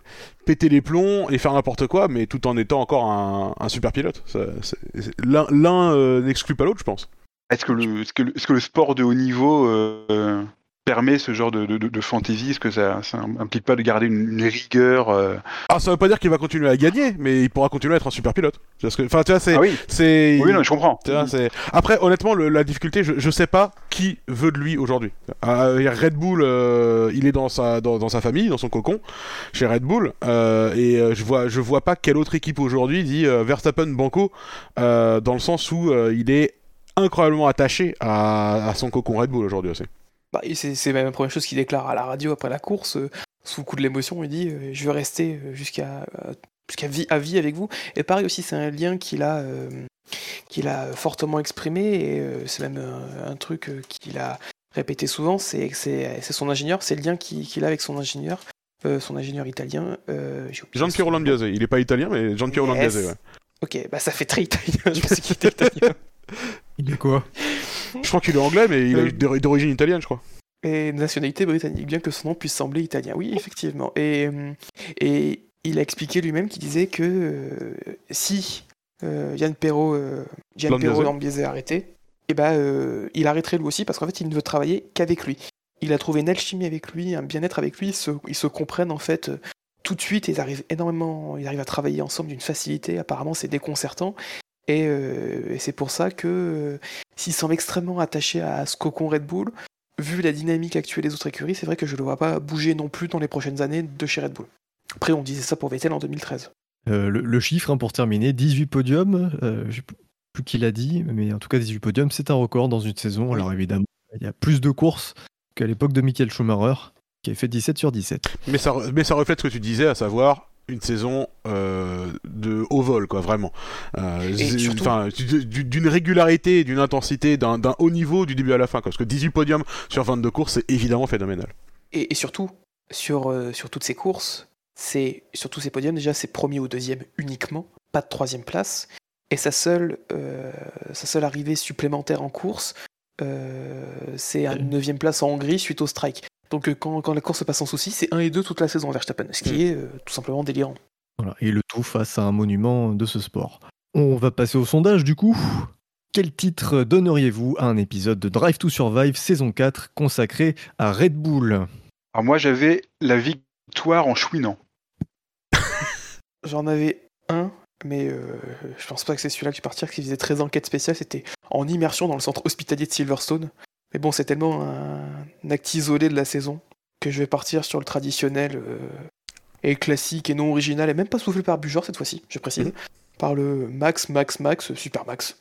péter les plombs et faire n'importe quoi, mais tout en étant encore un, un super pilote. Ça, c'est, c'est, l'un l'un euh, n'exclut pas l'autre, je pense. Est-ce que le est-ce que le, est-ce que le sport de haut niveau euh... permet ce genre de, de, de fantaisie, est-ce que ça, ça implique pas de garder une, une rigueur euh... Ah, ça veut pas dire qu'il va continuer à gagner, mais il pourra continuer à être un super pilote. Parce que, enfin, tu vois, c'est, ah oui. c'est, oui, non, je comprends. Tu vois, c'est... Après, honnêtement, le, la difficulté, je, je sais pas qui veut de lui aujourd'hui. Euh, Red Bull, euh, il est dans sa, dans, dans sa famille, dans son cocon, chez Red Bull, euh, et euh, je vois, je vois pas quelle autre équipe aujourd'hui dit euh, Verstappen Banco, euh, dans le sens où euh, il est incroyablement attaché à, à son cocon Red Bull aujourd'hui aussi. Bah, c'est, c'est même la première chose qu'il déclare à la radio après la course, euh, sous le coup de l'émotion, il dit euh, « je veux rester jusqu'à, euh, jusqu'à vie, à vie avec vous ». Et pareil aussi, c'est un lien qu'il a, euh, qu'il a fortement exprimé, et euh, c'est même un, un truc euh, qu'il a répété souvent, c'est, c'est, c'est son ingénieur, c'est le lien qu'il, qu'il a avec son ingénieur, euh, son ingénieur italien. Euh, Gianpiero Lambiase, il n'est pas italien, mais Gianpiero yes. Lambiase, ouais. Ok, bah ça fait très italien, je pensais qu'il était italien. Il est quoi ? Je crois qu'il est anglais, mais il est euh, d'origine italienne, je crois. Et nationalité britannique, bien que son nom puisse sembler italien. Oui, effectivement. Et, et il a expliqué lui-même qu'il disait que euh, si euh, Gianpiero euh, Lambiase est arrêté, eh ben, euh, il arrêterait lui aussi, parce qu'en fait, il ne veut travailler qu'avec lui. Il a trouvé une alchimie avec lui, un bien-être avec lui. Ils se, ils se comprennent, en fait, tout de suite. Et ils arrivent énormément... Ils arrivent à travailler ensemble d'une facilité. Apparemment, c'est déconcertant. Et, euh, et c'est pour ça que euh, s'il semble extrêmement attaché à, à ce cocon Red Bull, vu la dynamique actuelle des autres écuries, c'est vrai que je ne le vois pas bouger non plus dans les prochaines années de chez Red Bull. Après, on disait ça pour Vettel en deux mille treize. Euh, le, le chiffre, hein, pour terminer, dix-huit podiums, euh, je ne sais plus qui l'a dit, mais en tout cas dix-huit podiums, c'est un record dans une saison. Alors évidemment, il y a plus de courses qu'à l'époque de Michael Schumacher, qui a fait dix-sept sur dix-sept. Mais ça, mais ça reflète ce que tu disais, à savoir... une saison euh, de haut vol, quoi, vraiment. Euh, surtout... D'une régularité, d'une intensité, d'un, d'un haut niveau du début à la fin, quoi. Parce que dix-huit podiums sur vingt-deux courses, c'est évidemment phénoménal. Et, et surtout, sur, euh, sur toutes ces courses, c'est, sur tous ces podiums, déjà, c'est premier ou deuxième uniquement, pas de troisième place. Et sa seule, euh, sa seule arrivée supplémentaire en course, euh, c'est une neuvième place en Hongrie suite au strike. Donc quand, quand la course se passe sans souci, c'est un et deux toute la saison Verstappen, ce qui est euh, tout simplement délirant. Voilà, et le tout face à un monument de ce sport. On va passer au sondage du coup. Quel titre donneriez-vous à un épisode de Drive to Survive saison quatre consacré à Red Bull? Alors moi j'avais la victoire en chouinant. J'en avais un, mais euh, je pense pas que c'est celui-là que tu partirais, qui faisait treize enquêtes spéciales, c'était en immersion dans le centre hospitalier de Silverstone. Mais bon, c'est tellement un, un acte isolé de la saison que je vais partir sur le traditionnel euh, et classique et non original, et même pas soufflé par Bujor cette fois-ci, je précise, mmh. par le Max, Max, Max, Super Max.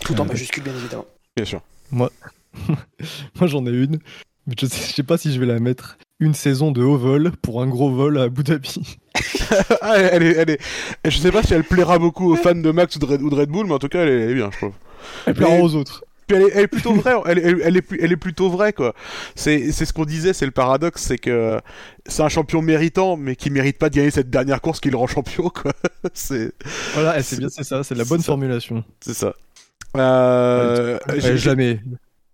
Tout en majuscule, bien évidemment. Bien sûr. Moi, moi j'en ai une. Mais je, sais, je sais pas si je vais la mettre. Une saison de haut vol pour un gros vol à Abu Dhabi. ah, elle est, elle est... Je sais pas si elle plaira beaucoup aux fans de Max ou de Red, ou de Red Bull, mais en tout cas, elle est, elle est bien, je trouve. Elle plaira aux autres. Puis elle est, elle est plutôt vraie, elle, elle, elle, est, elle est plutôt vraie, quoi. C'est, c'est ce qu'on disait, c'est le paradoxe, c'est que c'est un champion méritant, mais qui mérite pas de gagner cette dernière course qui le rend champion, quoi. c'est... Voilà, c'est, c'est bien, c'est ça, c'est de la bonne c'est formulation. Ça. C'est ça. Euh, ouais, j'ai, jamais.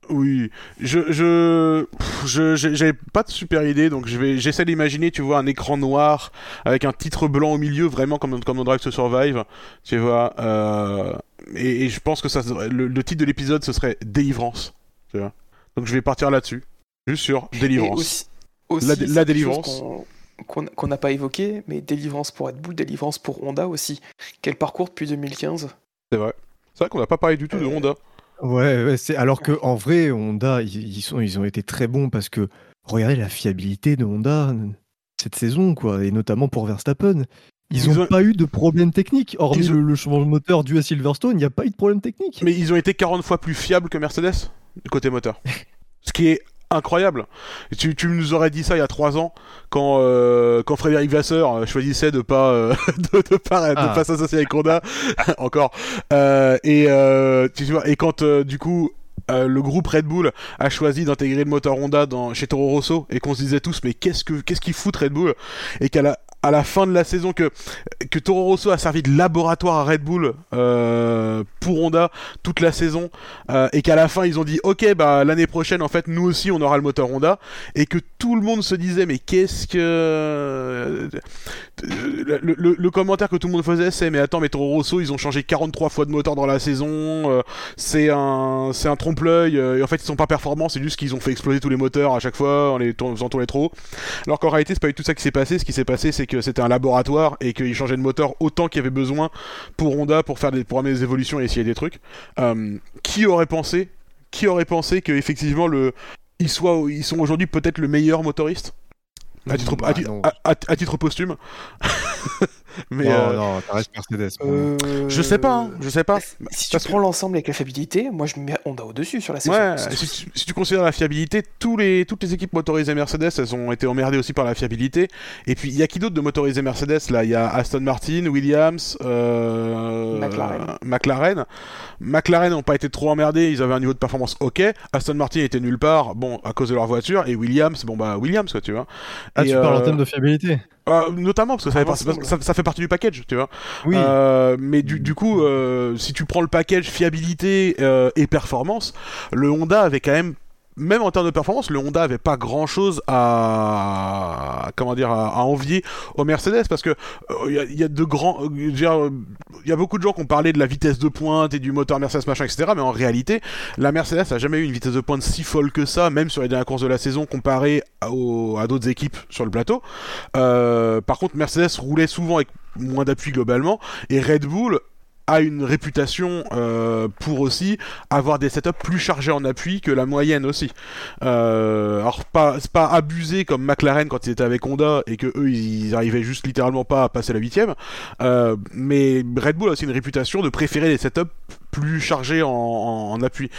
Oui, je, je, je, je, j'avais pas de super idée, donc je vais, j'essaie d'imaginer, tu vois, un écran noir avec un titre blanc au milieu, vraiment comme comme dans Drive to Survive, tu vois. Euh, et, et je pense que ça, le, le titre de l'épisode, ce serait Délivrance, tu vois. Donc je vais partir là-dessus, juste sur Délivrance. Aussi, aussi, la, la Délivrance. Qu'on n'a pas évoqué, mais Délivrance pour Red Bull, Délivrance pour Honda aussi. Quel parcours depuis deux mille quinze. C'est vrai. C'est vrai qu'on n'a pas parlé du tout de Honda. Ouais, ouais c'est... alors qu'en vrai, Honda, ils, ils, sont, ils ont été très bons parce que regardez la fiabilité de Honda cette saison, quoi, et notamment pour Verstappen. Ils n'ont ont... pas eu de problème technique. Hormis ont... le, le changement de moteur dû à Silverstone, il n'y a pas eu de problème technique. Mais ils ont été quarante fois plus fiables que Mercedes, du côté moteur. Ce qui est incroyable. Tu, tu nous aurais dit ça il y a trois ans quand euh, quand Frédéric Vasseur choisissait de pas euh, de, de pas de ah. pas s'associer avec Honda encore euh, et euh, tu vois et quand euh, du coup euh, le groupe Red Bull a choisi d'intégrer le moteur Honda dans chez Toro Rosso et qu'on se disait tous mais qu'est-ce que qu'est-ce qu'ils foutent Red Bull et qu'à la à la fin de la saison que que Toro Rosso a servi de laboratoire à Red Bull euh, pour Honda toute la saison euh, et qu'à la fin ils ont dit ok bah l'année prochaine en fait nous aussi on aura le moteur Honda et que tout le monde se disait mais qu'est-ce que le, le, le commentaire que tout le monde faisait c'est mais attends mais Toro Rosso ils ont changé quarante-trois fois de moteur dans la saison euh, c'est un c'est un trompe-l'œil euh, et en fait ils sont pas performants c'est juste qu'ils ont fait exploser tous les moteurs à chaque fois en les tour- faisant tourner trop haut alors qu'en réalité c'est pas du tout ça qui s'est passé. Ce qui s'est passé c'est que c'était un laboratoire et qu'ils changeaient de moteur autant qu'il y avait besoin pour Honda pour faire des pour amener des évolutions et essayer des trucs. Euh, qui aurait pensé, qui aurait pensé que effectivement le ils soient ils sont aujourd'hui peut-être le meilleur motoriste à titre bah, à, à, à, à titre posthume. Mais non, euh... non, ça reste Mercedes. Euh... Je sais pas, hein, je sais pas. Si, si tu prends que... l'ensemble avec la fiabilité, moi je mets Honda au-dessus sur la saison. Ouais, si, tu, si tu considères la fiabilité, tous les, toutes les équipes motorisées Mercedes, elles ont été emmerdées aussi par la fiabilité. Et puis il y a qui d'autre de motorisées Mercedes là? Il y a Aston Martin, Williams, euh... McLaren. McLaren. McLaren n'ont pas été trop emmerdés, ils avaient un niveau de performance ok. Aston Martin était nulle part, bon, à cause de leur voiture. Et Williams, bon bah Williams, quoi, tu vois. Ah, et tu euh... parles en termes de fiabilité? Euh, notamment parce que ça, ah, fait partie, ça, ça fait partie du package, tu vois. Oui. Euh, mais du, du coup, euh, si tu prends le package fiabilité euh, et performance, le Honda avait quand même, même en termes de performance, le Honda avait pas grand chose à, comment dire, à, à envier au Mercedes parce que il euh, y, y a de grands, il euh, y a beaucoup de gens qui ont parlé de la vitesse de pointe et du moteur Mercedes machin et cetera. Mais en réalité, la Mercedes a jamais eu une vitesse de pointe si folle que ça, même sur les dernières courses de la saison comparée à, au, à d'autres équipes sur le plateau. Euh, par contre, Mercedes roulait souvent avec moins d'appui globalement et Red Bull a une réputation euh, pour aussi avoir des setups plus chargés en appui que la moyenne aussi. Euh, alors pas, c'est pas abusé comme McLaren quand ils étaient avec Honda et que eux ils arrivaient juste littéralement pas à passer la huitième. Euh, mais Red Bull a aussi une réputation de préférer les setups plus chargés en, en, en appui.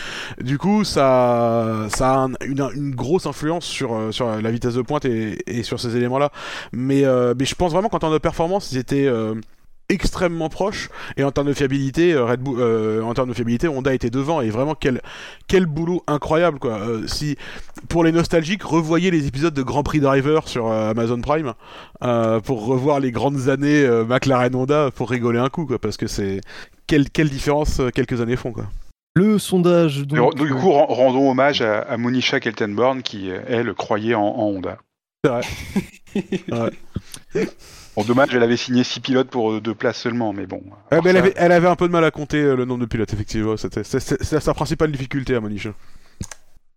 Du coup ça, ça a un, une, une grosse influence sur, sur la vitesse de pointe et, et sur ces éléments-là. Mais, euh, mais je pense vraiment qu'en termes de performance ils étaient euh, extrêmement proche et en termes de fiabilité Red Bull, euh, en termes de fiabilité Honda était devant et vraiment quel quel boulot incroyable quoi. Euh, si pour les nostalgiques revoyez les épisodes de Grand Prix Driver sur euh, Amazon Prime euh, pour revoir les grandes années euh, McLaren Honda pour rigoler un coup quoi parce que c'est quelle quelle différence euh, quelques années font quoi. Le sondage donc... du coup rendons hommage à, à Monisha Keltenborn qui elle croyait en, en Honda. C'est vrai. Ouais. Bon, dommage, elle avait signé six pilotes pour deux places seulement, mais bon. Ah, mais elle, ça... avait, elle avait un peu de mal à compter le nombre de pilotes, effectivement. C'était, c'était, c'était, c'était sa principale difficulté à Moniche.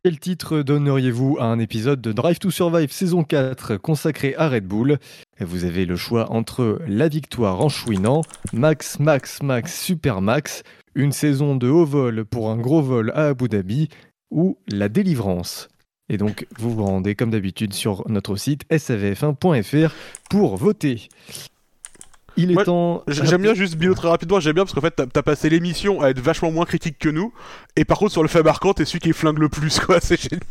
Quel titre donneriez-vous à un épisode de Drive to Survive saison quatre consacré à Red Bull ? Vous avez le choix entre la victoire en chouinant, Max, Max, Max, Super Max, une saison de haut vol pour un gros vol à Abu Dhabi ou la délivrance. Et donc, vous vous rendez comme d'habitude sur notre site s a v f un point f r pour voter. Il est ouais, temps... J'aime bien juste Bilo très rapidement, j'aime bien parce qu'en fait t'as, t'as passé l'émission à être vachement moins critique que nous, et par contre sur le fait marquant t'es celui qui flingue le plus, quoi, c'est génial.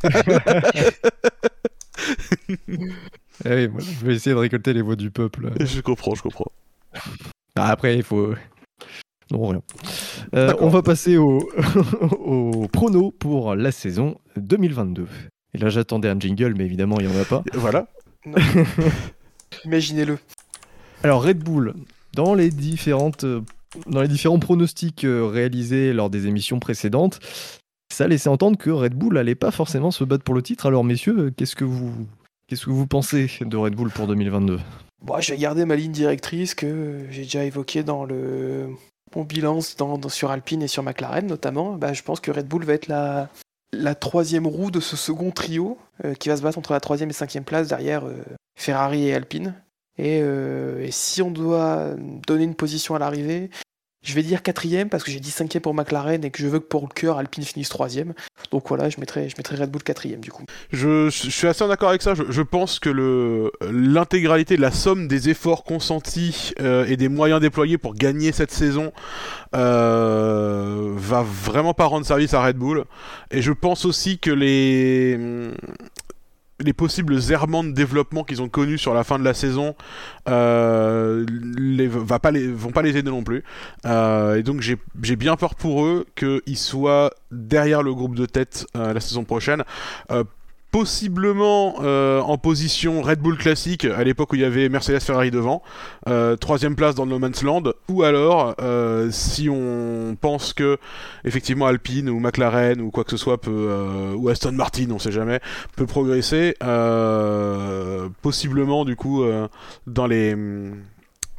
Allez, moi, je vais essayer de récolter les voix du peuple. Je comprends, je comprends. Ah, après il faut... Non, rien. Euh, on va passer au, au prono pour la saison deux mille vingt-deux. Et là j'attendais un jingle, mais évidemment il n'y en a pas. Voilà. Imaginez-le. Alors Red Bull, dans les, différentes, dans les différents pronostics réalisés lors des émissions précédentes, ça laissait entendre que Red Bull n'allait pas forcément se battre pour le titre. Alors messieurs, qu'est-ce que vous, qu'est-ce que vous pensez de Red Bull pour deux mille vingt-deux ? Bon, je vais garder ma ligne directrice que j'ai déjà évoquée dans le, mon bilan dans, dans, sur Alpine et sur McLaren notamment. Bah, je pense que Red Bull va être la, la troisième roue de ce second trio euh, qui va se battre entre la troisième et cinquième place derrière euh, Ferrari et Alpine. Et, euh, et si on doit donner une position à l'arrivée, je vais dire quatrième parce que j'ai dit cinquième pour McLaren et que je veux que pour le cœur Alpine finisse troisième. Donc voilà, je mettrai, je mettrai Red Bull quatrième du coup. Je, je suis assez en accord avec ça. Je, je pense que le, l'intégralité, la somme des efforts consentis euh, et des moyens déployés pour gagner cette saison euh, va vraiment pas rendre service à Red Bull. Et je pense aussi que les... les possibles errements de développement qu'ils ont connus sur la fin de la saison euh, les, va pas les, vont pas les aider non plus euh, et donc j'ai, j'ai bien peur pour eux qu'ils soient derrière le groupe de tête euh, la saison prochaine euh, possiblement euh, en position Red Bull classique à l'époque où il y avait Mercedes Ferrari devant, euh, troisième place dans le No Man's Land, ou alors euh, si on pense que effectivement Alpine ou McLaren ou quoi que ce soit peut, euh, ou Aston Martin on sait jamais, peut progresser euh, possiblement du coup euh, dans les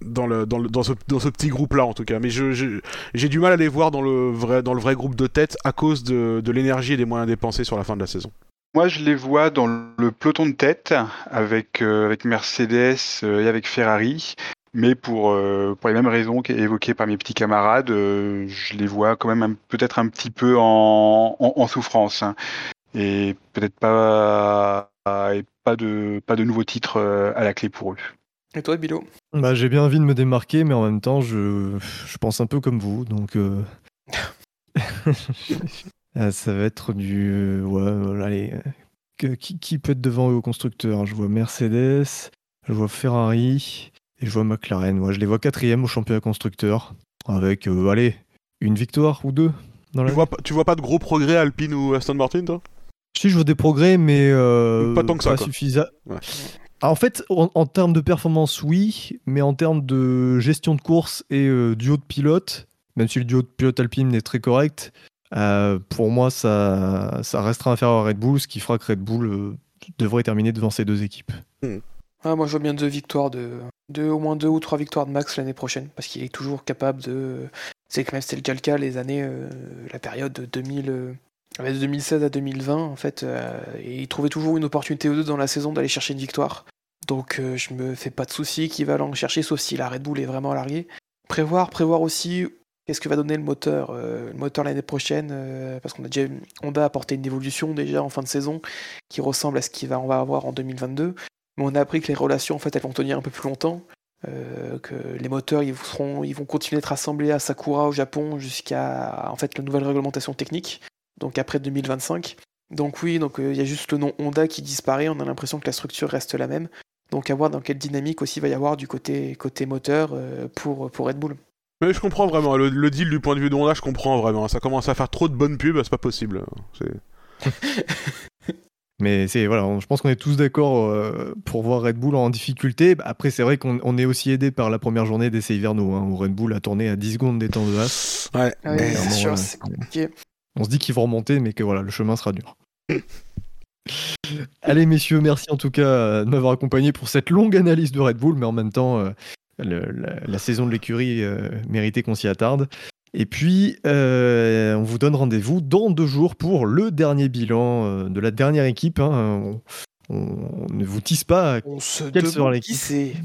dans le dans le dans ce dans ce petit groupe là en tout cas, mais je, je j'ai du mal à les voir dans le vrai dans le vrai groupe de tête à cause de de l'énergie et des moyens dépensés sur la fin de la saison. Moi, je les vois dans le peloton de tête avec, euh, avec Mercedes et avec Ferrari, mais pour, euh, pour les mêmes raisons évoquées par mes petits camarades, euh, je les vois quand même un, peut-être un petit peu en, en, en souffrance hein. Et peut-être pas, et pas de, pas de nouveaux titres à la clé pour eux. Et toi, Bilo ? Bah, j'ai bien envie de me démarquer, mais en même temps, je, je pense un peu comme vous, donc... Euh... Ça va être du... Ouais, allez. Qui, qui peut être devant eux au constructeur ? Je vois Mercedes, je vois Ferrari et je vois McLaren. Ouais, je les vois quatrième au championnat constructeur avec, euh, allez, une victoire ou deux. Dans la... tu, vois, tu vois pas de gros progrès à Alpine ou Aston Martin, toi ? Si, je vois des progrès, mais... Euh, pas tant que ça, quoi. Suffisa... Ouais. Ah, en fait, en, en termes de performance, oui, mais en termes de gestion de course et euh, duo de pilote, même si le duo de pilote Alpine est très correct... Euh, pour moi, ça, ça restera inférieur à Red Bull, ce qui fera que Red Bull euh, devrait terminer devant ces deux équipes. Mmh. Ah, moi, je vois bien deux victoires, de, de, au moins deux ou trois victoires de Max l'année prochaine, parce qu'il est toujours capable de... C'est quand même c'était le cas les années, euh, la période de, deux mille, euh, de deux mille seize à deux mille vingt, en fait, euh, et il trouvait toujours une opportunité ou deux dans la saison d'aller chercher une victoire. Donc, euh, je me fais pas de soucis qu'il va l'en chercher, sauf si la Red Bull est vraiment larguée. Prévoir, prévoir aussi... Qu'est-ce que va donner le moteur euh, Le moteur l'année prochaine, euh, parce qu'on a déjà Honda apporté une évolution déjà en fin de saison qui ressemble à ce qu'on va avoir en deux mille vingt-deux. Mais on a appris que les relations en fait elles vont tenir un peu plus longtemps, euh, que les moteurs ils seront, ils vont continuer d'être assemblés à Sakura au Japon jusqu'à en fait la nouvelle réglementation technique, donc après deux mille vingt-cinq. Donc oui, donc il euh, y a juste le nom Honda qui disparaît. On a l'impression que la structure reste la même. Donc à voir dans quelle dynamique aussi va y avoir du côté côté moteur euh, pour pour Red Bull. Mais je comprends vraiment, le, le deal du point de vue de Honda, je comprends vraiment, ça commence à faire trop de bonnes pubs, c'est pas possible. C'est... Mais c'est, voilà, on, je pense qu'on est tous d'accord euh, pour voir Red Bull en difficulté. Après c'est vrai qu'on on est aussi aidé par la première journée d'essais hivernaux, hein, où Red Bull a tourné à dix secondes des temps de Haas. Ouais, ouais c'est sûr, voilà, c'est compliqué. On se dit qu'ils vont remonter, mais que voilà, le chemin sera dur. Allez messieurs, merci en tout cas de m'avoir accompagné pour cette longue analyse de Red Bull, mais en même temps, euh, le, la, la saison de l'écurie euh, méritait qu'on s'y attarde. Et puis, euh, on vous donne rendez-vous dans deux jours pour le dernier bilan de la dernière équipe. Hein. On, on, on ne vous tisse pas on se quelle sera l'équipe.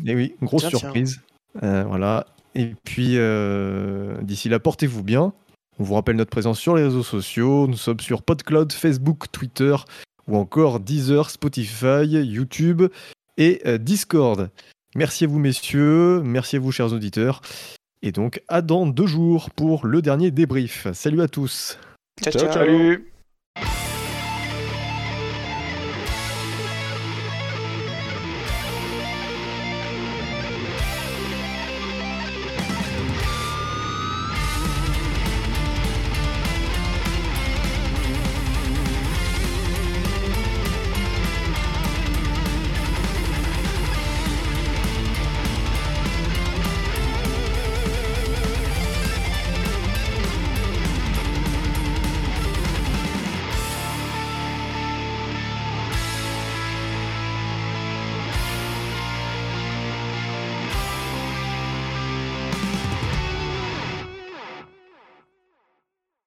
Mais oui, une grosse tiens, surprise. Tiens. Euh, voilà. Et puis, euh, d'ici là, portez-vous bien. On vous rappelle notre présence sur les réseaux sociaux. Nous sommes sur PodCloud, Facebook, Twitter ou encore Deezer, Spotify, YouTube et euh, Discord. Merci à vous, messieurs. Merci à vous, chers auditeurs. Et donc, à dans deux jours pour le dernier débrief. Salut à tous. Ciao, ciao. Ciao. Salut.